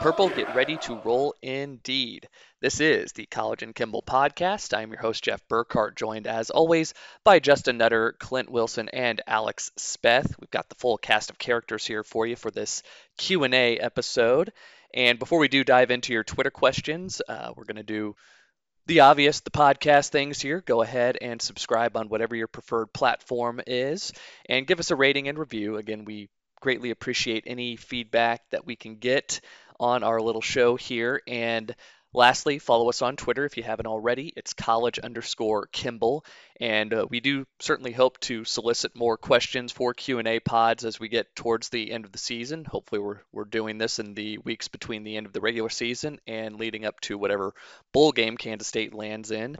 Purple, get ready to roll indeed. This is the College and Kimball podcast. I'm your host, Jeff Burkhart, joined as always by Justin Nutter, Clint Wilson, and Alex Speth. We've got the full cast of characters here for you for this Q&A episode. And before we do dive into your Twitter questions, we're going to do the obvious, the podcast things here. Go ahead and subscribe on whatever your preferred platform is and give us a rating and review. Again, we greatly appreciate any feedback that we can get on our little show here. And lastly, follow us on Twitter if you haven't already. It's college_Kimball. And we do certainly hope to solicit more questions for Q&A pods as we get towards the end of the season. Hopefully we're doing this in the weeks between the end of the regular season and leading up to whatever bowl game Kansas State lands in.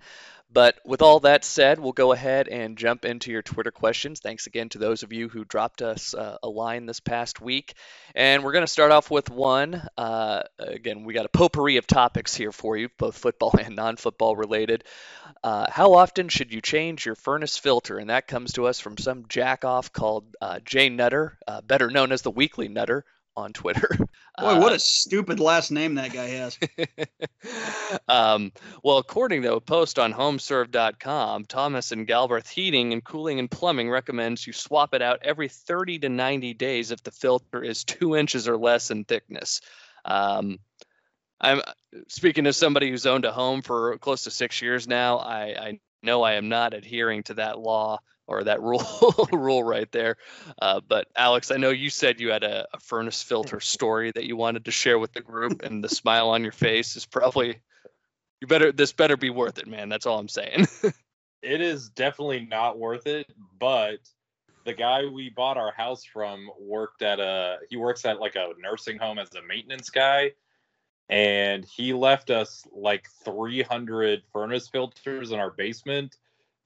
But with all that said, we'll go ahead and jump into your Twitter questions. Thanks again to those of you who dropped us a line this past week. And we're going to start off with one. Again, we got a potpourri of topics here for you, both football and non-football related. How often should you change your furnace filter? And that comes to us from some jack-off called Jay Nutter, better known as the Weekly Nutter on Twitter. Boy, what a stupid last name that guy has. Well, according to a post on homeserve.com, Thomas and Galbraith Heating and Cooling and Plumbing recommends you swap it out every 30 to 90 days if the filter is 2 inches or less in thickness. I'm speaking to somebody who's owned a home for close to 6 years now. I know I am not adhering to that law or that rule right there. But Alex, I know you said you had a furnace filter story that you wanted to share with the group, and the smile on your face is probably, this better be worth it, man. That's all I'm saying. It is definitely not worth it, but the guy we bought our house from he works at like a nursing home as a maintenance guy, and he left us like 300 furnace filters in our basement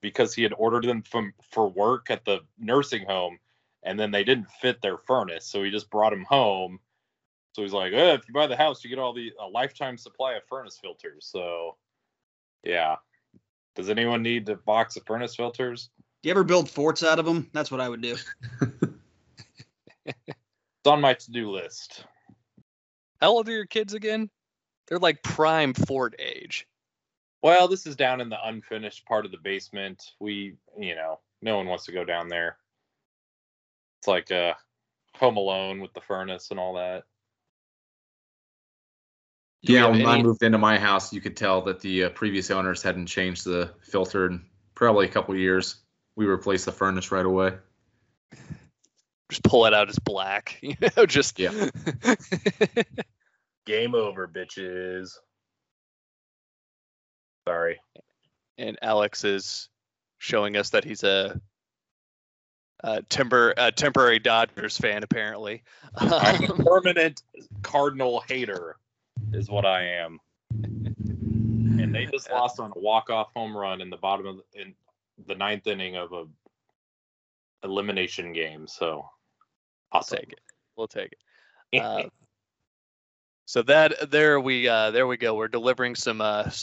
because he had ordered them for work at the nursing home, and then they didn't fit their furnace, so he just brought them home. So he's like, if you buy the house, you get a lifetime supply of furnace filters. So, yeah. Does anyone need a box of furnace filters? Do you ever build forts out of them? That's what I would do. It's on my to-do list. How old are your kids again? They're like prime fort age. Well, this is down in the unfinished part of the basement. No one wants to go down there. It's like Home Alone with the furnace and all that. Yeah, when I moved into my house, you could tell that the previous owners hadn't changed the filter in probably a couple years. We replaced the furnace right away. Just pull it out as black. Yeah. Game over, bitches. Sorry. And Alex is showing us that he's a temporary Dodgers fan, apparently. I'm a permanent Cardinal hater is what I am. And they just lost on a walk-off home run in the bottom of the ninth inning of a elimination game. So awesome. We'll take it. So there we go. We're delivering some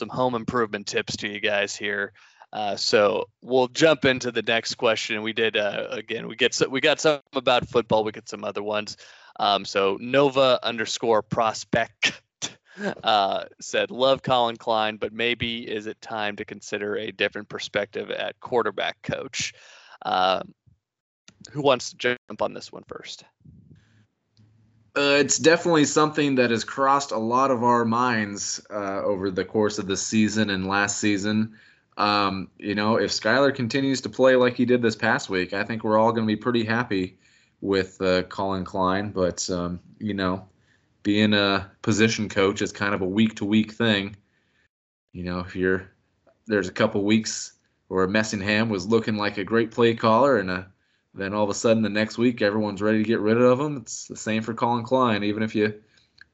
home improvement tips to you guys here. So we'll jump into the next question. We did again. We got some about football. We got some other ones. So Nova_prospect said, "Love Colin Klein, but maybe is it time to consider a different perspective at quarterback coach?" Who wants to jump on this one first? It's definitely something that has crossed a lot of our minds over the course of this season and last season. If Skyler continues to play like he did this past week, I think we're all going to be pretty happy with Colin Klein. But, being a position coach is kind of a week-to-week thing. There's a couple weeks where Messingham was looking like a great play caller and then all of a sudden the next week, everyone's ready to get rid of him. It's the same for Colin Klein. Even if you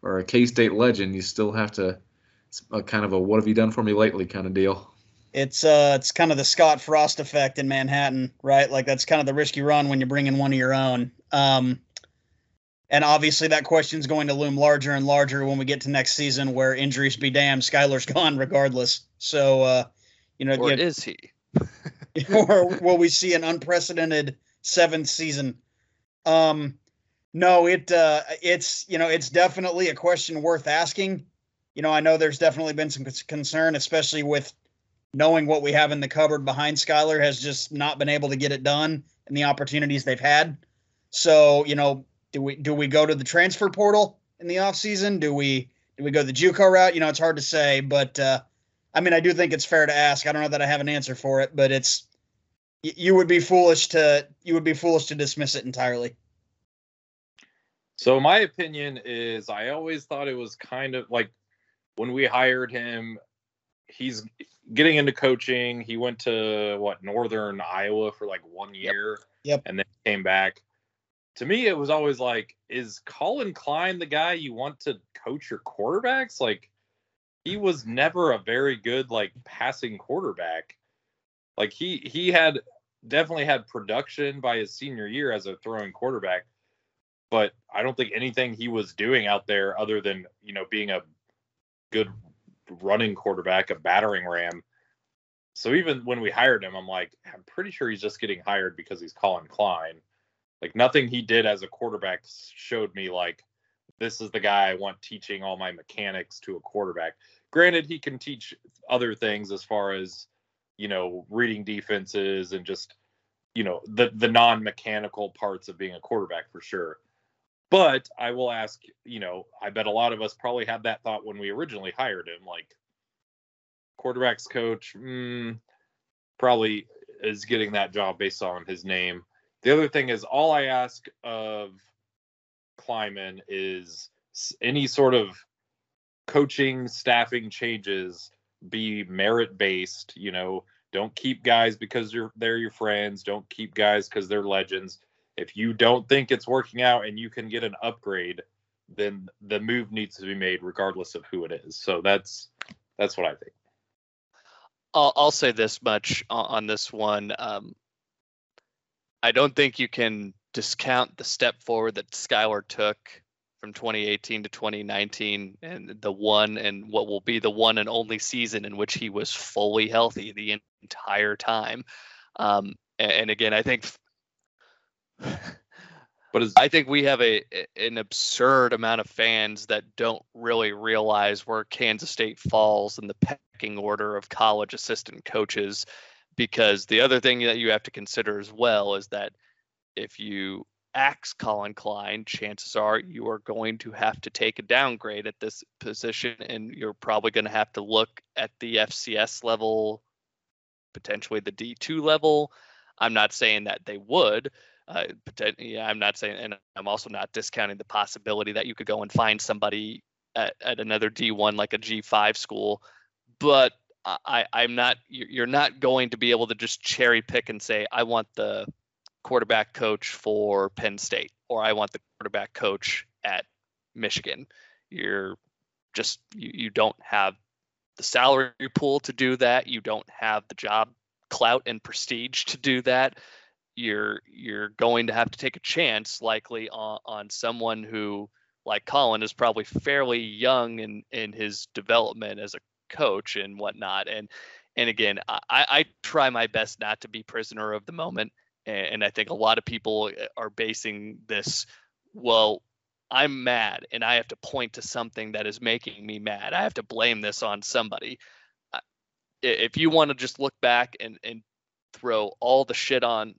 are a K-State legend, you still have to kind of a what have you done for me lately kind of deal. It's kind of the Scott Frost effect in Manhattan, right? Like that's kind of the risky run when you bring in one of your own. And obviously that question's going to loom larger and larger when we get to next season where injuries be damned, Skyler's gone regardless. So, or is he? Or will we see an unprecedented seventh season? No, it's, you know, it's definitely a question worth asking. You know, I know there's definitely been some concern, especially with knowing what we have in the cupboard behind Skyler has just not been able to get it done and the opportunities they've had. So, you know, do we go to the transfer portal in the offseason? Do we go the JUCO route? You know, it's hard to say, but I mean, I do think it's fair to ask. I don't know that I have an answer for it, but it's, you would be foolish to dismiss it entirely. So my opinion is, I always thought it was kind of like when we hired him, he's getting into coaching. He went to Northern Iowa for like 1 year, yep. And then came back. To me, it was always like, is Colin Klein the guy you want to coach your quarterbacks? Like, he was never a very good passing quarterback. Like he had definitely had production by his senior year as a throwing quarterback, but I don't think anything he was doing out there other than, you know, being a good running quarterback, a battering ram. So even when we hired him, I'm like, I'm pretty sure he's just getting hired because he's Colin Klein. Like nothing he did as a quarterback showed me like, this is the guy I want teaching all my mechanics to a quarterback. Granted, he can teach other things as far as, you know, reading defenses and just, you know, the non-mechanical parts of being a quarterback for sure. But I will ask, you know, I bet a lot of us probably had that thought when we originally hired him, like quarterbacks coach probably is getting that job based on his name. The other thing is, all I ask of Klieman is any sort of coaching staffing changes be merit-based. You know, don't keep guys because they're your friends. Don't keep guys because they're legends. If you don't think it's working out and you can get an upgrade, then the move needs to be made regardless of who it is. So that's what I think. I'll say this much on this one. I don't think you can discount the step forward that Skyler took from 2018 to 2019 and the one and what will be the one and only season in which he was fully healthy the entire time. And again, I think I think we have an absurd amount of fans that don't really realize where Kansas State falls in the pecking order of college assistant coaches, because the other thing that you have to consider as well is that if you axe Colin Klein, chances are you are going to have to take a downgrade at this position, and you're probably going to have to look at the FCS level, potentially the D2 level. I'm not saying that they would. I'm not saying, and I'm also not discounting the possibility that you could go and find somebody at another D1 like a G5 school, but you're not going to be able to just cherry pick and say, I want the quarterback coach for Penn State, or I want the quarterback coach at Michigan. You don't have the salary pool to do that. You don't have the job clout and prestige to do that. You're going to have to take a chance likely on someone who, like Colin, is probably fairly young in his development as a coach and whatnot. And again, I try my best not to be prisoner of the moment. And I think a lot of people are basing this, well, I'm mad and I have to point to something that is making me mad. I have to blame this on somebody. If you want to just look back and throw all the shit on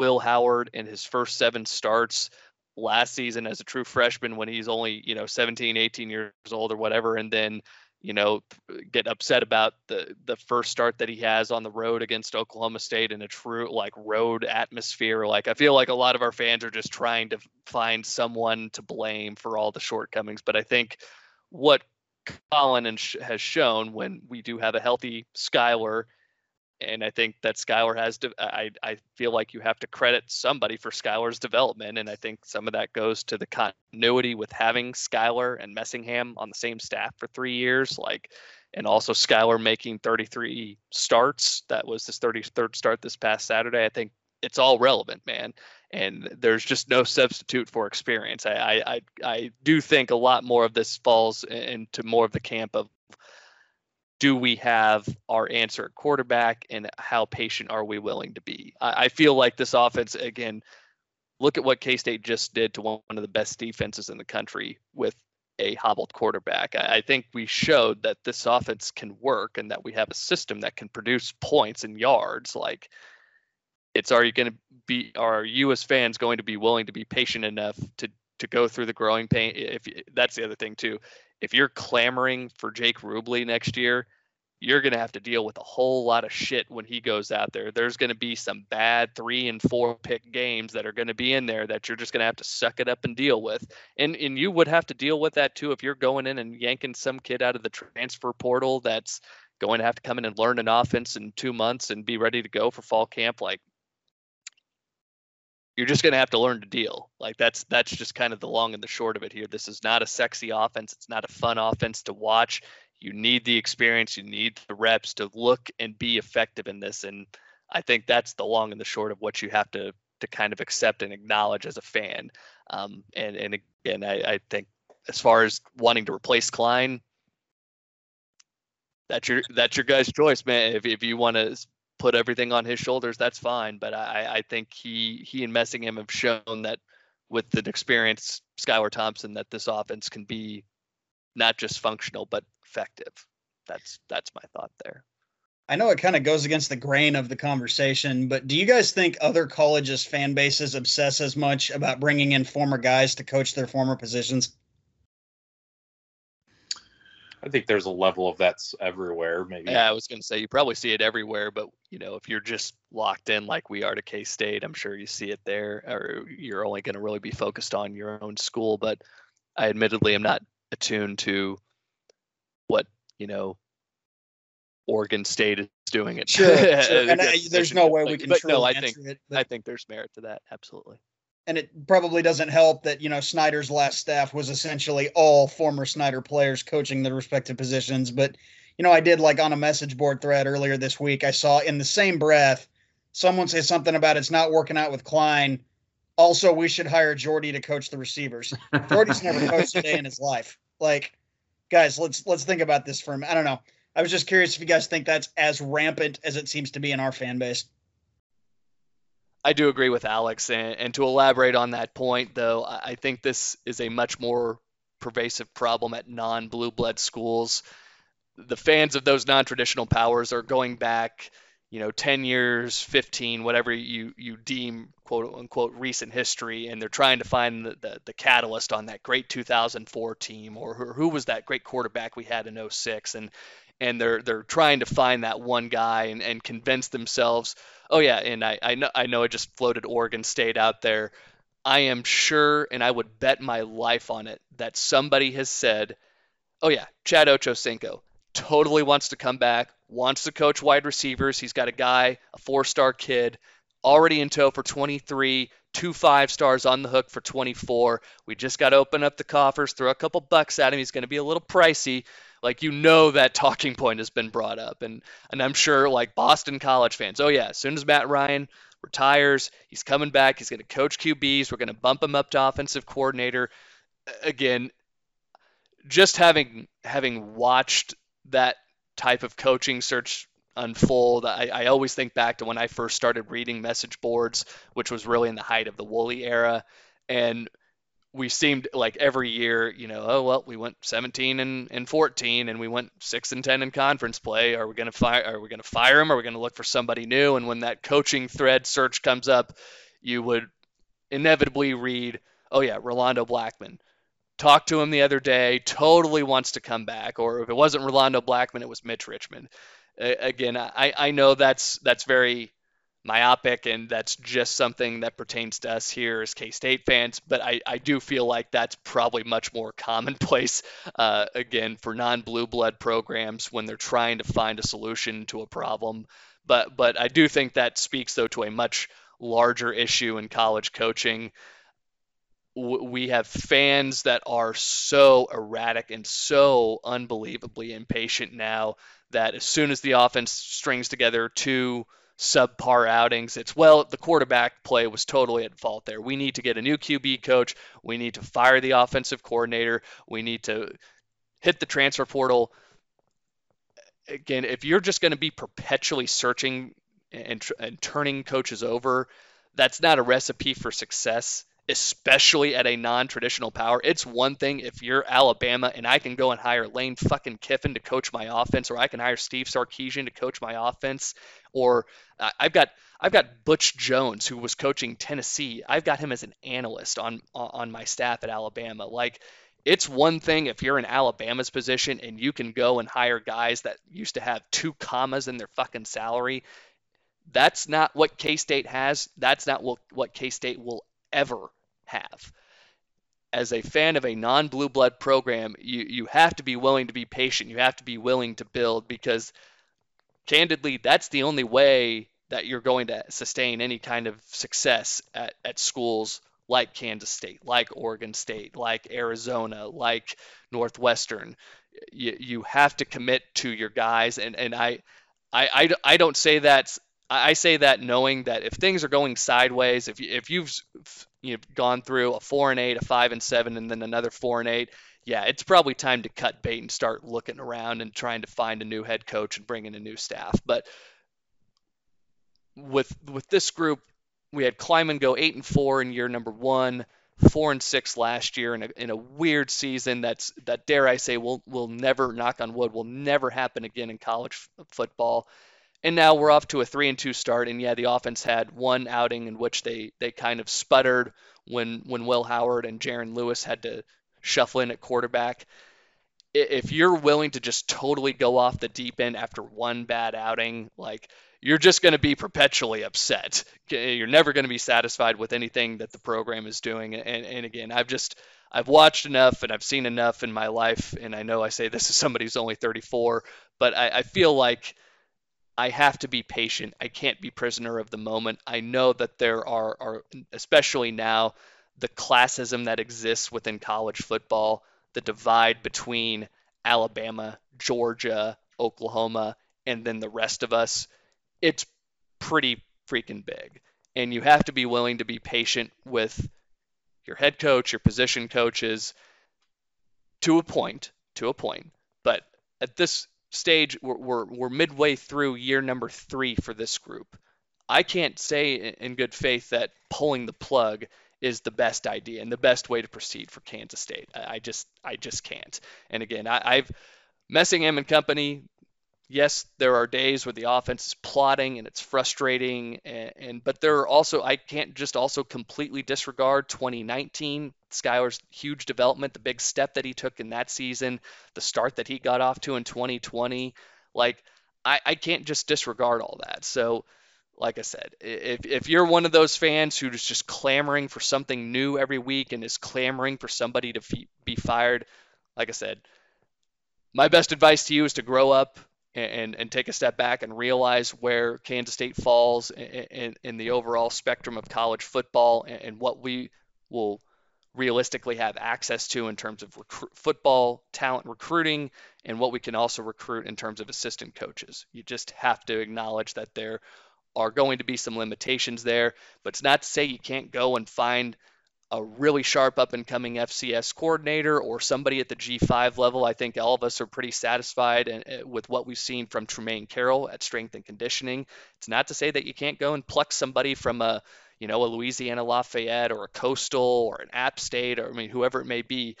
Will Howard in his first 7 starts last season as a true freshman when he's only, 17, 18 years old or whatever, and then, get upset about the first start that he has on the road against Oklahoma State in a true road atmosphere. I feel like a lot of our fans are just trying to find someone to blame for all the shortcomings. But I think what Colin has shown when we do have a healthy Skyler, and I think that Skyler has to, I feel like you have to credit somebody for Skyler's development. And I think some of that goes to the continuity with having Skyler and Messingham on the same staff for 3 years, and also Skyler making 33 starts. That was his 33rd start this past Saturday. I think it's all relevant, man. And there's just no substitute for experience. I do think a lot more of this falls into more of the camp of, do we have our answer at quarterback, and how patient are we willing to be? I feel like this offense, again, look at what K-State just did to one of the best defenses in the country with a hobbled quarterback. I think we showed that this offense can work and that we have a system that can produce points and yards. Like, it's, are you as fans going to be willing to be patient enough to go through the growing pain? If that's the other thing too, if you're clamoring for Jake Rubley next year, you're going to have to deal with a whole lot of shit when he goes out there. There's going to be some bad 3 and 4 pick games that are going to be in there that you're just going to have to suck it up and deal with. And you would have to deal with that too if you're going in and yanking some kid out of the transfer portal that's going to have to come in and learn an offense in 2 months and be ready to go for fall camp. Like, you're just going to have to learn to deal. Like, that's just kind of the long and the short of it here. This is not a sexy offense. It's not a fun offense to watch. You need the experience, you need the reps to look and be effective in this. And I think that's the long and the short of what you have to kind of accept and acknowledge as a fan. And again, I think as far as wanting to replace Klein, that's your guy's choice, man. If you want to put everything on his shoulders, that's fine. But I think he and Messingham have shown that with the experience, Skyler Thompson, that this offense can be not just functional, but effective. That's my thought there. I know it kind of goes against the grain of the conversation, but do you guys think other colleges' fan bases obsess as much about bringing in former guys to coach their former positions? I think there's a level of that's everywhere. Maybe. Yeah, I was going to say you probably see it everywhere, but you know, if you're just locked in like we are to K-State, I'm sure you see it there, or you're only going to really be focused on your own school. But I admittedly am not attuned to what, you know, Oregon State is doing it. Sure, sure. And there's no way we can truly answer it. But I think there's merit to that, absolutely. And it probably doesn't help that, you know, Snyder's last staff was essentially all former Snyder players coaching their respective positions. But, you know, I did, like, on a message board thread earlier this week, I saw in the same breath someone say something about it's not working out with Klein. Also, we should hire Jordy to coach the receivers. Jordy's never coached a day in his life. Like, guys, let's think about this for a minute. I don't know. I was just curious if you guys think that's as rampant as it seems to be in our fan base. I do agree with Alex. And to elaborate on that point, though, I think this is a much more pervasive problem at non-blue blood schools. The fans of those non-traditional powers are going back, you know, 10 years, 15, whatever you deem quote unquote recent history. And they're trying to find the catalyst on that great 2004 team, or who was that great quarterback we had in 06. And they're trying to find that one guy and convince themselves, oh yeah. And I know I just floated Oregon State out there. I am sure, and I would bet my life on it, that somebody has said, oh yeah, Chad Ochocinco totally wants to come back, wants to coach wide receivers. He's got a guy, a 4-star kid, already in tow for 23, 2 5-stars on the hook for 24. We just got to open up the coffers, throw a couple bucks at him. He's going to be a little pricey. Like, you know, that talking point has been brought up. And I'm sure, like, Boston College fans, oh yeah, as soon as Matt Ryan retires, he's coming back. He's going to coach QBs. We're going to bump him up to offensive coordinator. Again, just having watched that type of coaching search unfold, I always think back to when I first started reading message boards, which was really in the height of the Woolley era, and we seemed like every year, you know, oh well, we went 17 and 14, and we went 6-10 in conference play. Are we going to fire? Are we going to fire him? Are we going to look for somebody new? And when that coaching thread search comes up, you would inevitably read, oh yeah, Rolando Blackman. Talked to him the other day, totally wants to come back. Or if it wasn't Rolando Blackman, it was Mitch Richmond. Again, I know that's very myopic, and that's just something that pertains to us here as K-State fans. But I do feel like that's probably much more commonplace, again, for non-blue blood programs when they're trying to find a solution to a problem. But I do think that speaks, though, to a much larger issue in college coaching. We have fans that are so erratic and so unbelievably impatient now that as soon as the offense strings together 2 subpar outings, it's, well, the quarterback play was totally at fault there. We need to get a new QB coach. We need to fire the offensive coordinator. We need to hit the transfer portal. Again, if you're just going to be perpetually searching and turning coaches over, that's not a recipe for success, especially at a non-traditional power. It's one thing if you're Alabama and I can go and hire Lane fucking Kiffin to coach my offense, or I can hire Steve Sarkisian to coach my offense, or I've got Butch Jones, who was coaching Tennessee. I've got him as an analyst on my staff at Alabama. Like, it's one thing if you're in Alabama's position and you can go and hire guys that used to have 2 commas in their fucking salary. That's not what K-State has. That's not what K-State will ever have. As a fan of a non-blue blood program, you have to be willing to be patient. You have to be willing to build, because candidly, that's the only way that you're going to sustain any kind of success at schools like Kansas State, like Oregon State, like Arizona, like Northwestern. You have to commit to your guys. And I don't say that. I say that knowing that if things are going sideways, if you've gone through a 4-8, a 5-7, and then another 4-8, yeah, it's probably time to cut bait and start looking around and trying to find a new head coach and bring in a new staff. But with this group, we had Klieman go 8-4 in year number 1, 4-6 last year in a weird season that, dare I say, will never, knock on wood, will never happen again in college football. And now we're off to a 3-2 start. And yeah, the offense had one outing in which they kind of sputtered when Will Howard and Jaron Lewis had to shuffle in at quarterback. If you're willing to just totally go off the deep end after one bad outing, like, you're just going to be perpetually upset. You're never going to be satisfied with anything that the program is doing. And again, I've watched enough and I've seen enough in my life. And I know I say this as somebody who's only 34, but I feel like I have to be patient. I can't be prisoner of the moment. I know that there are, especially now, the classism that exists within college football, the divide between Alabama, Georgia, Oklahoma, and then the rest of us. It's pretty freaking big. And you have to be willing to be patient with your head coach, your position coaches, to a point. But at this stage, we're midway through year number 3 for this group. I can't say in good faith that pulling the plug is the best idea and the best way to proceed for Kansas State. I just can't. And again, I've Messingham and company. Yes, there are days where the offense is plotting and it's frustrating, but there are also, I can't just also completely disregard 2019, Skyler's huge development, the big step that he took in that season, the start that he got off to in 2020. Like, I can't just disregard all that. So, like I said, if you're one of those fans who is just clamoring for something new every week and is clamoring for somebody to be fired, like I said, my best advice to you is to grow up and take a step back and realize where Kansas State falls in the overall spectrum of college football and what we will realistically have access to in terms of football talent recruiting and what we can also recruit in terms of assistant coaches. You just have to acknowledge that there are going to be some limitations there, but it's not to say you can't go and find a really sharp up-and-coming FCS coordinator or somebody at the G5 level. I think all of us are pretty satisfied with what we've seen from Tremaine Carroll at strength and conditioning. It's not to say that you can't go and pluck somebody from a Louisiana Lafayette or a Coastal or an App State or, I mean, whoever it may be.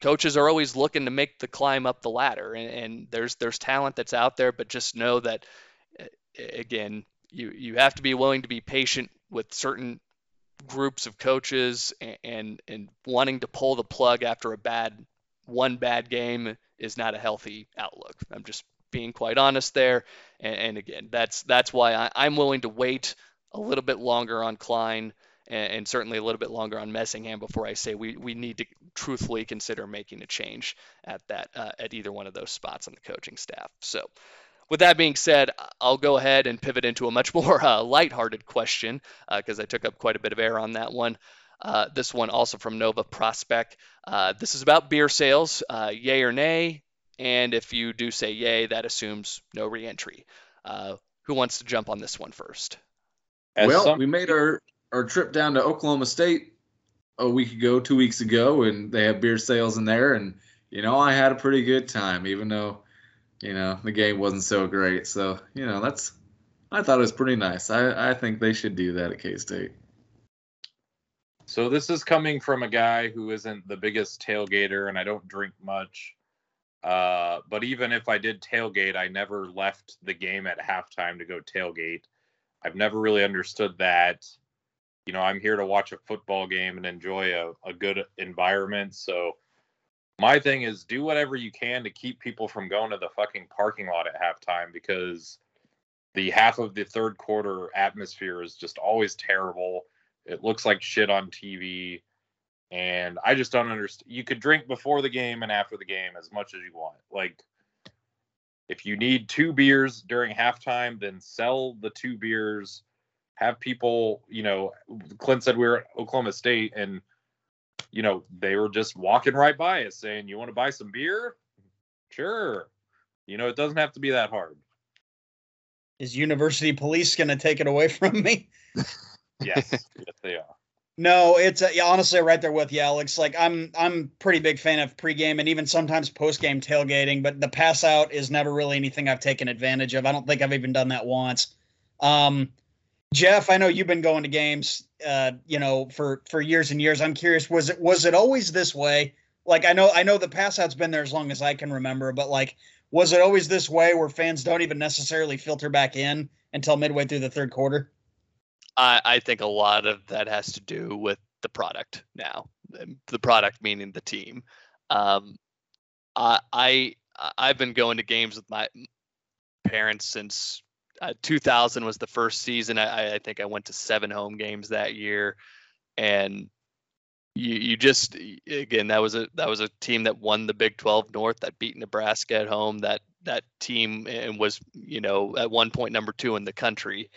Coaches are always looking to make the climb up the ladder, and there's talent that's out there, but just know that, again, you have to be willing to be patient with certain groups of coaches and wanting to pull the plug after one bad game is not a healthy outlook. I'm just being quite honest there. And again, that's why I'm willing to wait a little bit longer on Klein and certainly a little bit longer on Messingham before I say we need to truthfully consider making a change at either one of those spots on the coaching staff. So with that being said, I'll go ahead and pivot into a much more lighthearted question because I took up quite a bit of air on that one. This one also from Nova Prospect. This is about beer sales, yay or nay. And if you do say yay, that assumes no reentry. Who wants to jump on this one first? We made our trip down to Oklahoma State a week ago, 2 weeks ago, and they have beer sales in there. And, I had a pretty good time, even though the game wasn't so great. So, that's I thought it was pretty nice. I think they should do that at K-State. So this is coming from a guy who isn't the biggest tailgater, and I don't drink much. But even if I did tailgate, I never left the game at halftime to go tailgate. I've never really understood that. You know, I'm here to watch a football game and enjoy a good environment. So my thing is do whatever you can to keep people from going to the fucking parking lot at halftime, because the half of the third quarter atmosphere is just always terrible. It looks like shit on TV. And I just don't understand. You could drink before the game and after the game as much as you want. Like, if you need two beers during halftime, then sell the two beers. Have people, you know, Clint said we were at Oklahoma State and, you know, they were just walking right by us saying, you want to buy some beer? Sure. You know, it doesn't have to be that hard. Is university police going to take it away from me? Yes, yes, they are. No, it's honestly right there with you, Alex. Like, I'm pretty big fan of pregame and even sometimes postgame tailgating, but the pass out is never really anything I've taken advantage of. I don't think I've even done that once. Jeff, I know you've been going to games, you know, for years and years. I'm curious, was it always this way? Like, I know the pass out's been there as long as I can remember, but like, was it always this way where fans don't even necessarily filter back in until midway through the third quarter? I think a lot of that has to do with the product now. The product meaning the team. I've been going to games with my parents since 2000 was the first season. I think I went to 7 home games that year, and you just, again, that was a team that won the Big 12 North, that beat Nebraska at home. That team and was, you know, at one point number 2 in the country.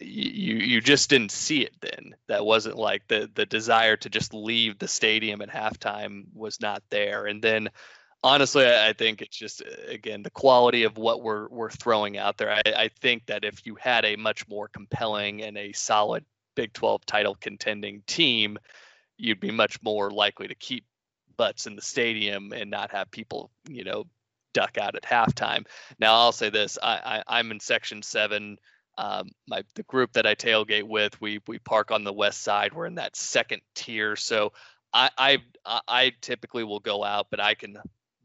You just didn't see it then. That wasn't like the desire to just leave the stadium at halftime was not there. And then honestly, I think it's just, again, the quality of what we're throwing out there. I think that if you had a much more compelling and a solid Big 12 title contending team, you'd be much more likely to keep butts in the stadium and not have people, you know, duck out at halftime. Now, I'll say this. I'm in Section 7. The group that I tailgate with, we park on the west side. We're in that second tier, so I typically will go out, but I can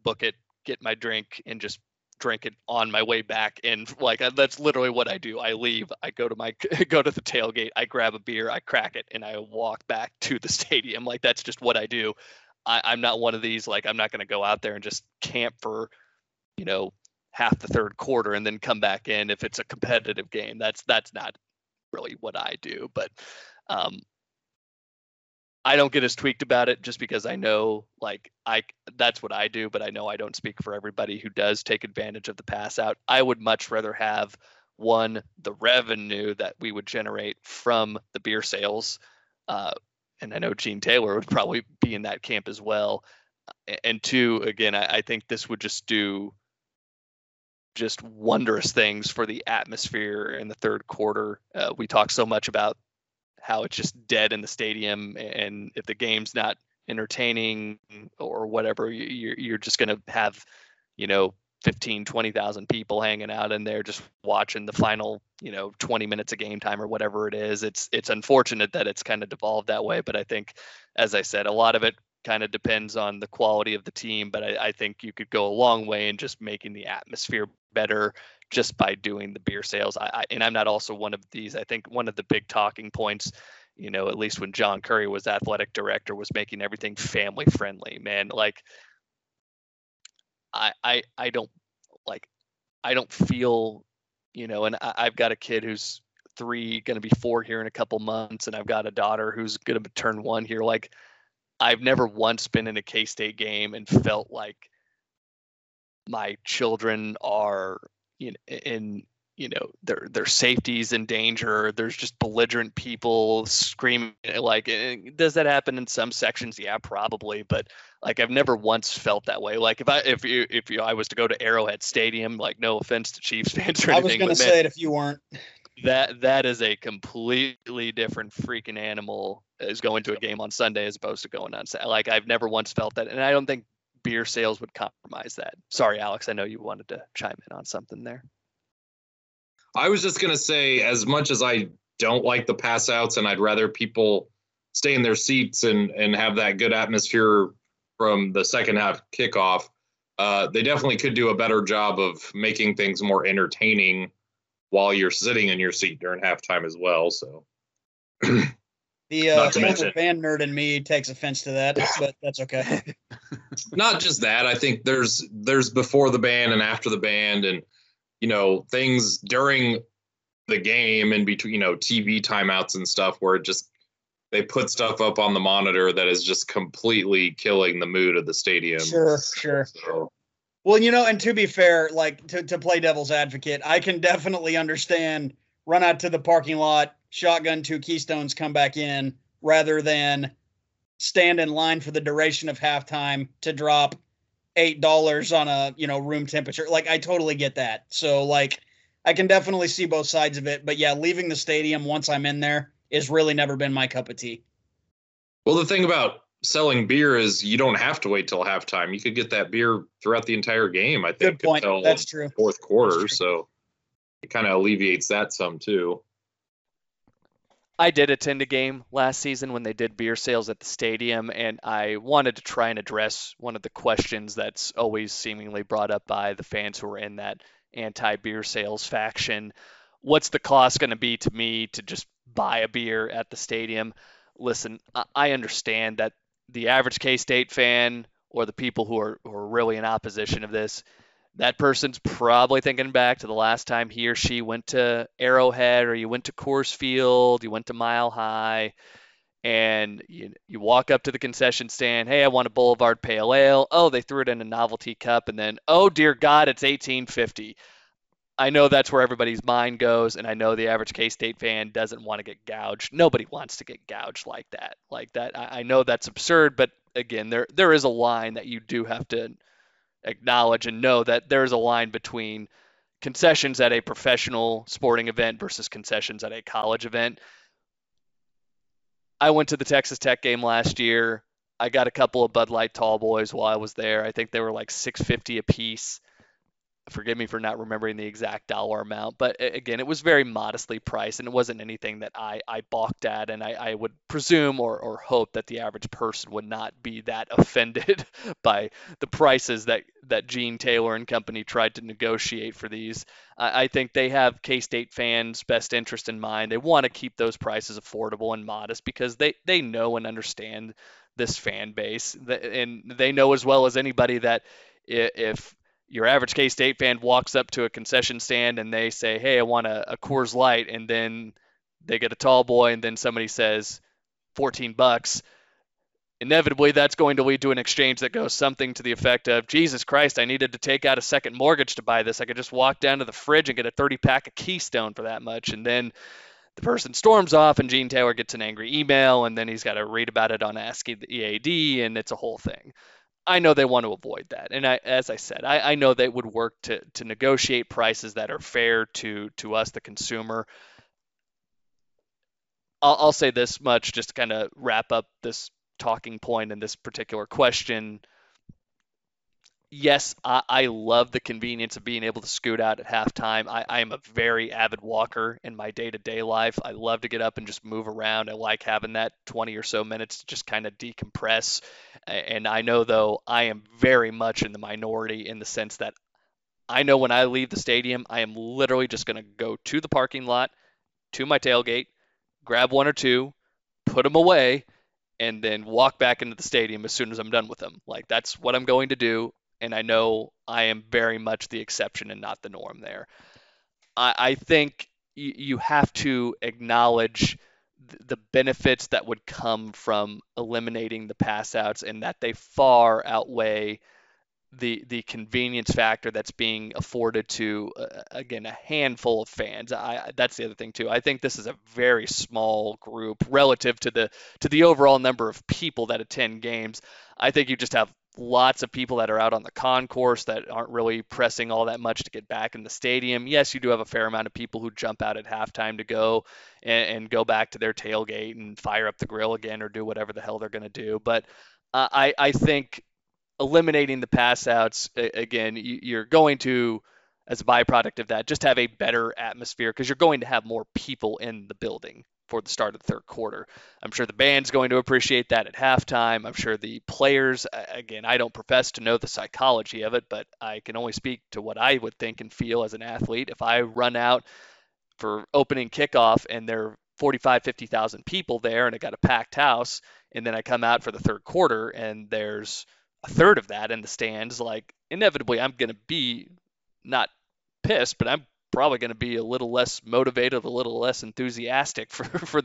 book it, get my drink, and just drink it on my way back. And like that's literally what I do. I leave, I go to the tailgate, I grab a beer, I crack it, and I walk back to the stadium. Like that's just what I do. I'm not one of these. Like I'm not going to go out there and just camp for, you know, half the third quarter and then come back in if it's a competitive game. That's not really what I do, but I don't get as tweaked about it just because I know like that's what I do, but I know I don't speak for everybody who does take advantage of the pass out. I would much rather have one, the revenue that we would generate from the beer sales. And I know Gene Taylor would probably be in that camp as well. And two, again, I think this would just do just wondrous things for the atmosphere in the third quarter. We talk so much about how it's just dead in the stadium, and if the game's not entertaining or whatever, you're just going to have, you know, 15, 20,000 people hanging out in there just watching the final, you know, 20 minutes of game time or whatever it is. It's unfortunate that it's kind of devolved that way, but I think, as I said, a lot of it kind of depends on the quality of the team, but I think you could go a long way in just making the atmosphere better just by doing the beer sales. And I'm not also one of these. I think one of the big talking points, you know, at least when John Curry was athletic director, was making everything family friendly, man. Like I don't feel, you know, and I've got a kid who's 3, going to be 4 here in a couple months. And I've got a daughter who's going to turn 1 here. Like, I've never once been in a K-State game and felt like my children are in you know, their safety's in danger. There's just belligerent people screaming. Like, does that happen in some sections? Yeah, probably. But like, I've never once felt that way. Like if I was to go to Arrowhead Stadium, like no offense to Chiefs fans or anything. I was going to say it if you weren't. That is a completely different freaking animal, is going to a game on Sunday as opposed to going on Saturday. Like, I've never once felt that. And I don't think beer sales would compromise that. Sorry, Alex, I know you wanted to chime in on something there. I was just going to say, as much as I don't like the pass outs and I'd rather people stay in their seats and have that good atmosphere from the second half kickoff, they definitely could do a better job of making things more entertaining while you're sitting in your seat during halftime as well. So the total fan nerd in me takes offense to that, but that's okay. Not just that. I think there's before the band and after the band, and, you know, things during the game in between, you know, TV timeouts and stuff where it just, they put stuff up on the monitor that is just completely killing the mood of the stadium. Sure. So. Well, you know, and to be fair, like to play devil's advocate, I can definitely understand run out to the parking lot, shotgun two Keystones, come back in, rather than stand in line for the duration of halftime to drop $8 on a, you know, room temperature. Like, I totally get that. So, like, I can definitely see both sides of it. But, yeah, leaving the stadium once I'm in there, it's really never been my cup of tea. Well, the thing about selling beer is you don't have to wait till halftime. You could get that beer throughout the entire game, I think. Good point. Until that's true. Fourth quarter, that's true. So it kind of alleviates that some too. I did attend a game last season when they did beer sales at the stadium, and I wanted to try and address one of the questions that's always seemingly brought up by the fans who are in that anti-beer sales faction. What's the cost going to be to me to just buy a beer at the stadium? Listen, I understand that the average K-State fan, or the people who are really in opposition of this, that person's probably thinking back to the last time he or she went to Arrowhead, or you went to Coors Field, you went to Mile High, and you walk up to the concession stand, hey, I want a Boulevard Pale Ale. Oh, they threw it in a novelty cup, and then, oh, dear God, it's $18.50. I know that's where everybody's mind goes, and I know the average K-State fan doesn't want to get gouged. Nobody wants to get gouged like that. I know that's absurd, but again, there is a line that you do have to acknowledge and know that there is a line between concessions at a professional sporting event versus concessions at a college event. I went to the Texas Tech game last year. I got a couple of Bud Light Tall Boys while I was there. I think they were like $6.50 a piece. Forgive me for not remembering the exact dollar amount, but again, it was very modestly priced, and it wasn't anything that I balked at, and I would presume or hope that the average person would not be that offended by the prices that Gene Taylor and company tried to negotiate for these. I think they have K-State fans' best interest in mind. They want to keep those prices affordable and modest because they know and understand this fan base, and they know as well as anybody that if your average K-State fan walks up to a concession stand and they say, hey, I want a Coors Light, and then they get a Tall Boy, and then somebody says $14, inevitably that's going to lead to an exchange that goes something to the effect of, Jesus Christ, I needed to take out a second mortgage to buy this. I could just walk down to the fridge and get a 30-pack of Keystone for that much. And then the person storms off, and Gene Taylor gets an angry email, and then he's got to read about it on ASCII, the EAD, and it's a whole thing. I know they want to avoid that. And as I said, I know they would work to negotiate prices that are fair to us, the consumer. I'll say this much just to kind of wrap up this talking point and this particular question. Yes, I love the convenience of being able to scoot out at halftime. I am a very avid walker in my day-to-day life. I love to get up and just move around. I like having that 20 or so minutes to just kind of decompress. And I know, though, I am very much in the minority in the sense that I know when I leave the stadium, I am literally just going to go to the parking lot, to my tailgate, grab one or two, put them away, and then walk back into the stadium as soon as I'm done with them. Like, that's what I'm going to do. And I know I am very much the exception and not the norm there. I think you have to acknowledge the benefits that would come from eliminating the pass outs, and that they far outweigh the convenience factor that's being afforded to, again, a handful of fans. That's the other thing too. I think this is a very small group relative to the overall number of people that attend games. I think you just have lots of people that are out on the concourse that aren't really pressing all that much to get back in the stadium. Yes, you do have a fair amount of people who jump out at halftime to go and go back to their tailgate and fire up the grill again or do whatever the hell they're going to do. But I think eliminating the pass outs, again, you're going to as a byproduct of that, just have a better atmosphere because you're going to have more people in the building for the start of the third quarter. I'm sure the band's going to appreciate that at halftime. I'm sure the players, again, I don't profess to know the psychology of it, but I can only speak to what I would think and feel as an athlete. If I run out for opening kickoff and there are 50,000 people there and I got a packed house, and then I come out for the third quarter and there's a third of that in the stands, like inevitably I'm going to be not pissed, but I'm probably going to be a little less motivated, a little less enthusiastic for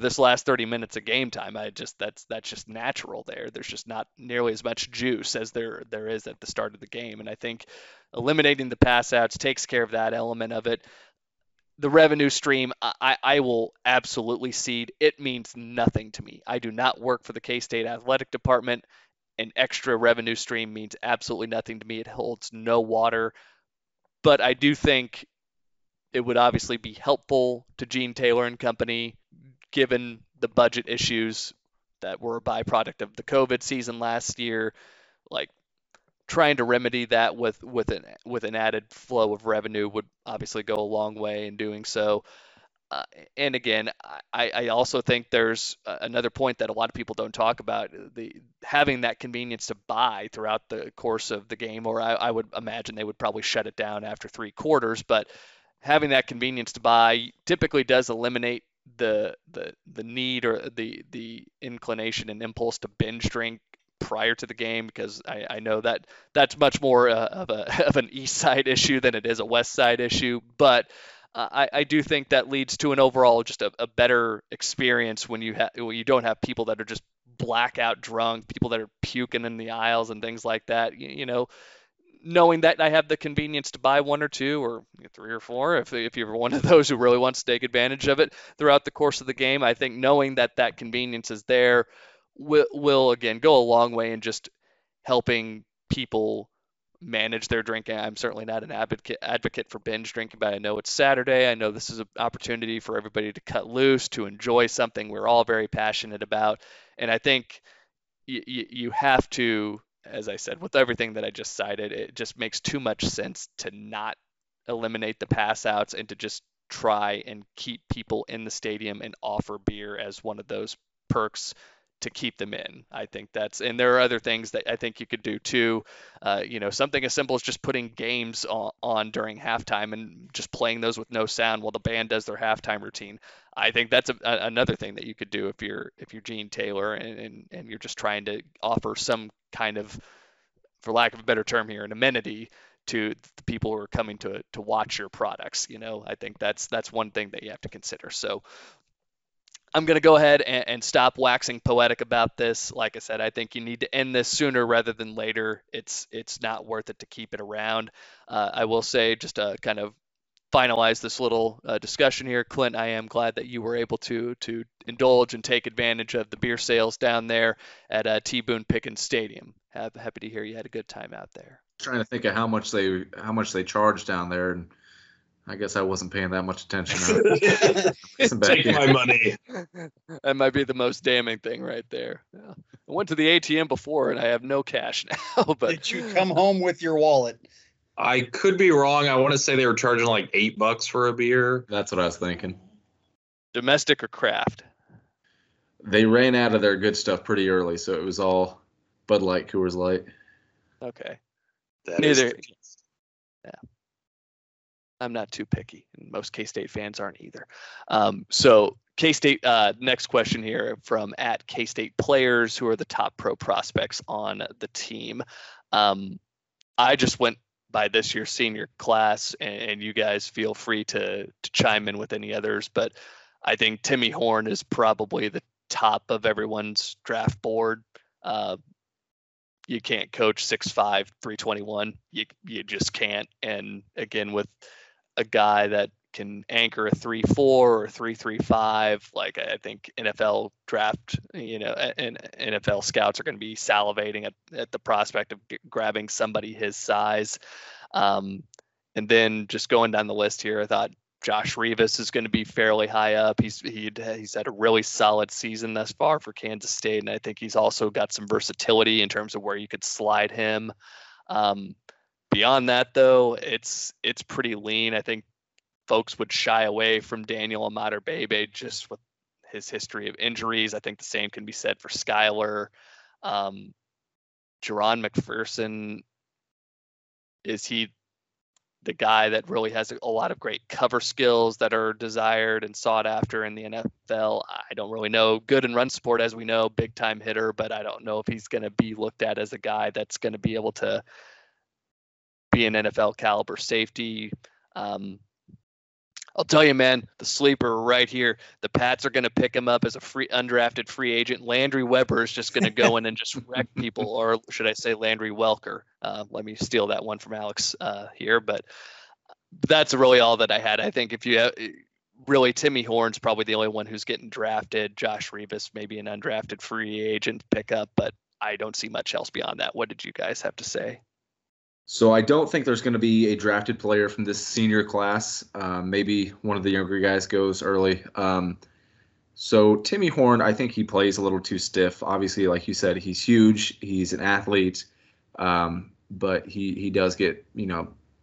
this last 30 minutes of game time. That's just natural there. There's just not nearly as much juice as there is at the start of the game. And I think eliminating the pass outs takes care of that element of it. The revenue stream, I will absolutely cede. It means nothing to me. I do not work for the K-State Athletic Department. An extra revenue stream means absolutely nothing to me. It holds no water. But I do think it would obviously be helpful to Gene Taylor and company, given the budget issues that were a byproduct of the COVID season last year, like trying to remedy that with an added flow of revenue would obviously go a long way in doing so. And again, I also think there's another point that a lot of people don't talk about, having that convenience to buy throughout the course of the game, or I would imagine they would probably shut it down after three quarters, but having that convenience to buy typically does eliminate the need or the inclination and impulse to binge drink prior to the game, because I know that that's much more of an East Side issue than it is a West Side issue. But I do think that leads to an overall just a better experience when you don't have people that are just blackout drunk, people that are puking in the aisles and things like that. You know, knowing that I have the convenience to buy one or two or three or four, if you're one of those who really wants to take advantage of it throughout the course of the game, I think knowing that convenience is there will again go a long way in just helping people manage their drinking. I'm certainly not an advocate for binge drinking, but I know it's Saturday. I know this is an opportunity for everybody to cut loose, to enjoy something we're all very passionate about. And I think you have to, as I said, with everything that I just cited, it just makes too much sense to not eliminate the pass outs and to just try and keep people in the stadium and offer beer as one of those perks to keep them in. I think and there are other things that I think you could do too. You know, something as simple as just putting games on during halftime and just playing those with no sound while the band does their halftime routine. I think that's another thing that you could do if you're Gene Taylor and you're just trying to offer some kind of, for lack of a better term here, an amenity to the people who are coming to watch your products. You know, I think that's one thing that you have to consider. So I'm going to go ahead and stop waxing poetic about this. Like I said, I think you need to end this sooner rather than later. It's not worth it to keep it around. I will say, just to kind of finalize this little discussion here, Clint, I am glad that you were able to indulge and take advantage of the beer sales down there at T. Boone Pickens Stadium. Happy to hear you had a good time out there. Trying to think of how much they charge down there, and I guess I wasn't paying that much attention. Take my money. That might be the most damning thing right there. Yeah. I went to the ATM before and I have no cash now. But did you come home with your wallet? I could be wrong. I want to say they were charging like $8 for a beer. That's what I was thinking. Domestic or craft? They ran out of their good stuff pretty early, so it was all Bud Light, Coors Light. Okay. Yeah. I'm not too picky, and most K-State fans aren't either. So K-State, next question here from at K-State Players, who are the top pro prospects on the team. I just went by this year's senior class, and you guys feel free to chime in with any others, but I think Timmy Horn is probably the top of everyone's draft board. You can't coach 6'5", 321. You just can't. And again, with a guy that can anchor a 3.4 or 3.35, like I think NFL draft, you know, and NFL scouts are going to be salivating at the prospect of grabbing somebody his size. And then just going down the list here, I thought Josh Rivas is going to be fairly high up. He's had a really solid season thus far for Kansas State, and I think he's also got some versatility in terms of where you could slide him. Beyond that, though, it's pretty lean. I think folks would shy away from Daniel Imatorbhebhe just with his history of injuries. I think the same can be said for Skyler. Jerron McPherson, is he the guy that really has a lot of great cover skills that are desired and sought after in the NFL? I don't really know. Good in run support, as we know, big time hitter, but I don't know if he's going to be looked at as a guy that's going to be able to be an NFL caliber safety. I'll tell you, man, the sleeper right here, the Pats are going to pick him up as a free undrafted free agent. Landry Weber is just going to go in and just wreck people, or should I say Landry Welker? Let me steal that one from Alex here, but that's really all that I had. I think if you have, really, Timmy Horn's probably the only one who's getting drafted. Josh Rivas, maybe an undrafted free agent pickup, but I don't see much else beyond that. What did you guys have to say? So I don't think there's going to be a drafted player from this senior class. Maybe one of the younger guys goes early. So Timmy Horn, I think he plays a little too stiff. Obviously, like you said, he's huge. He's an athlete, but he does get,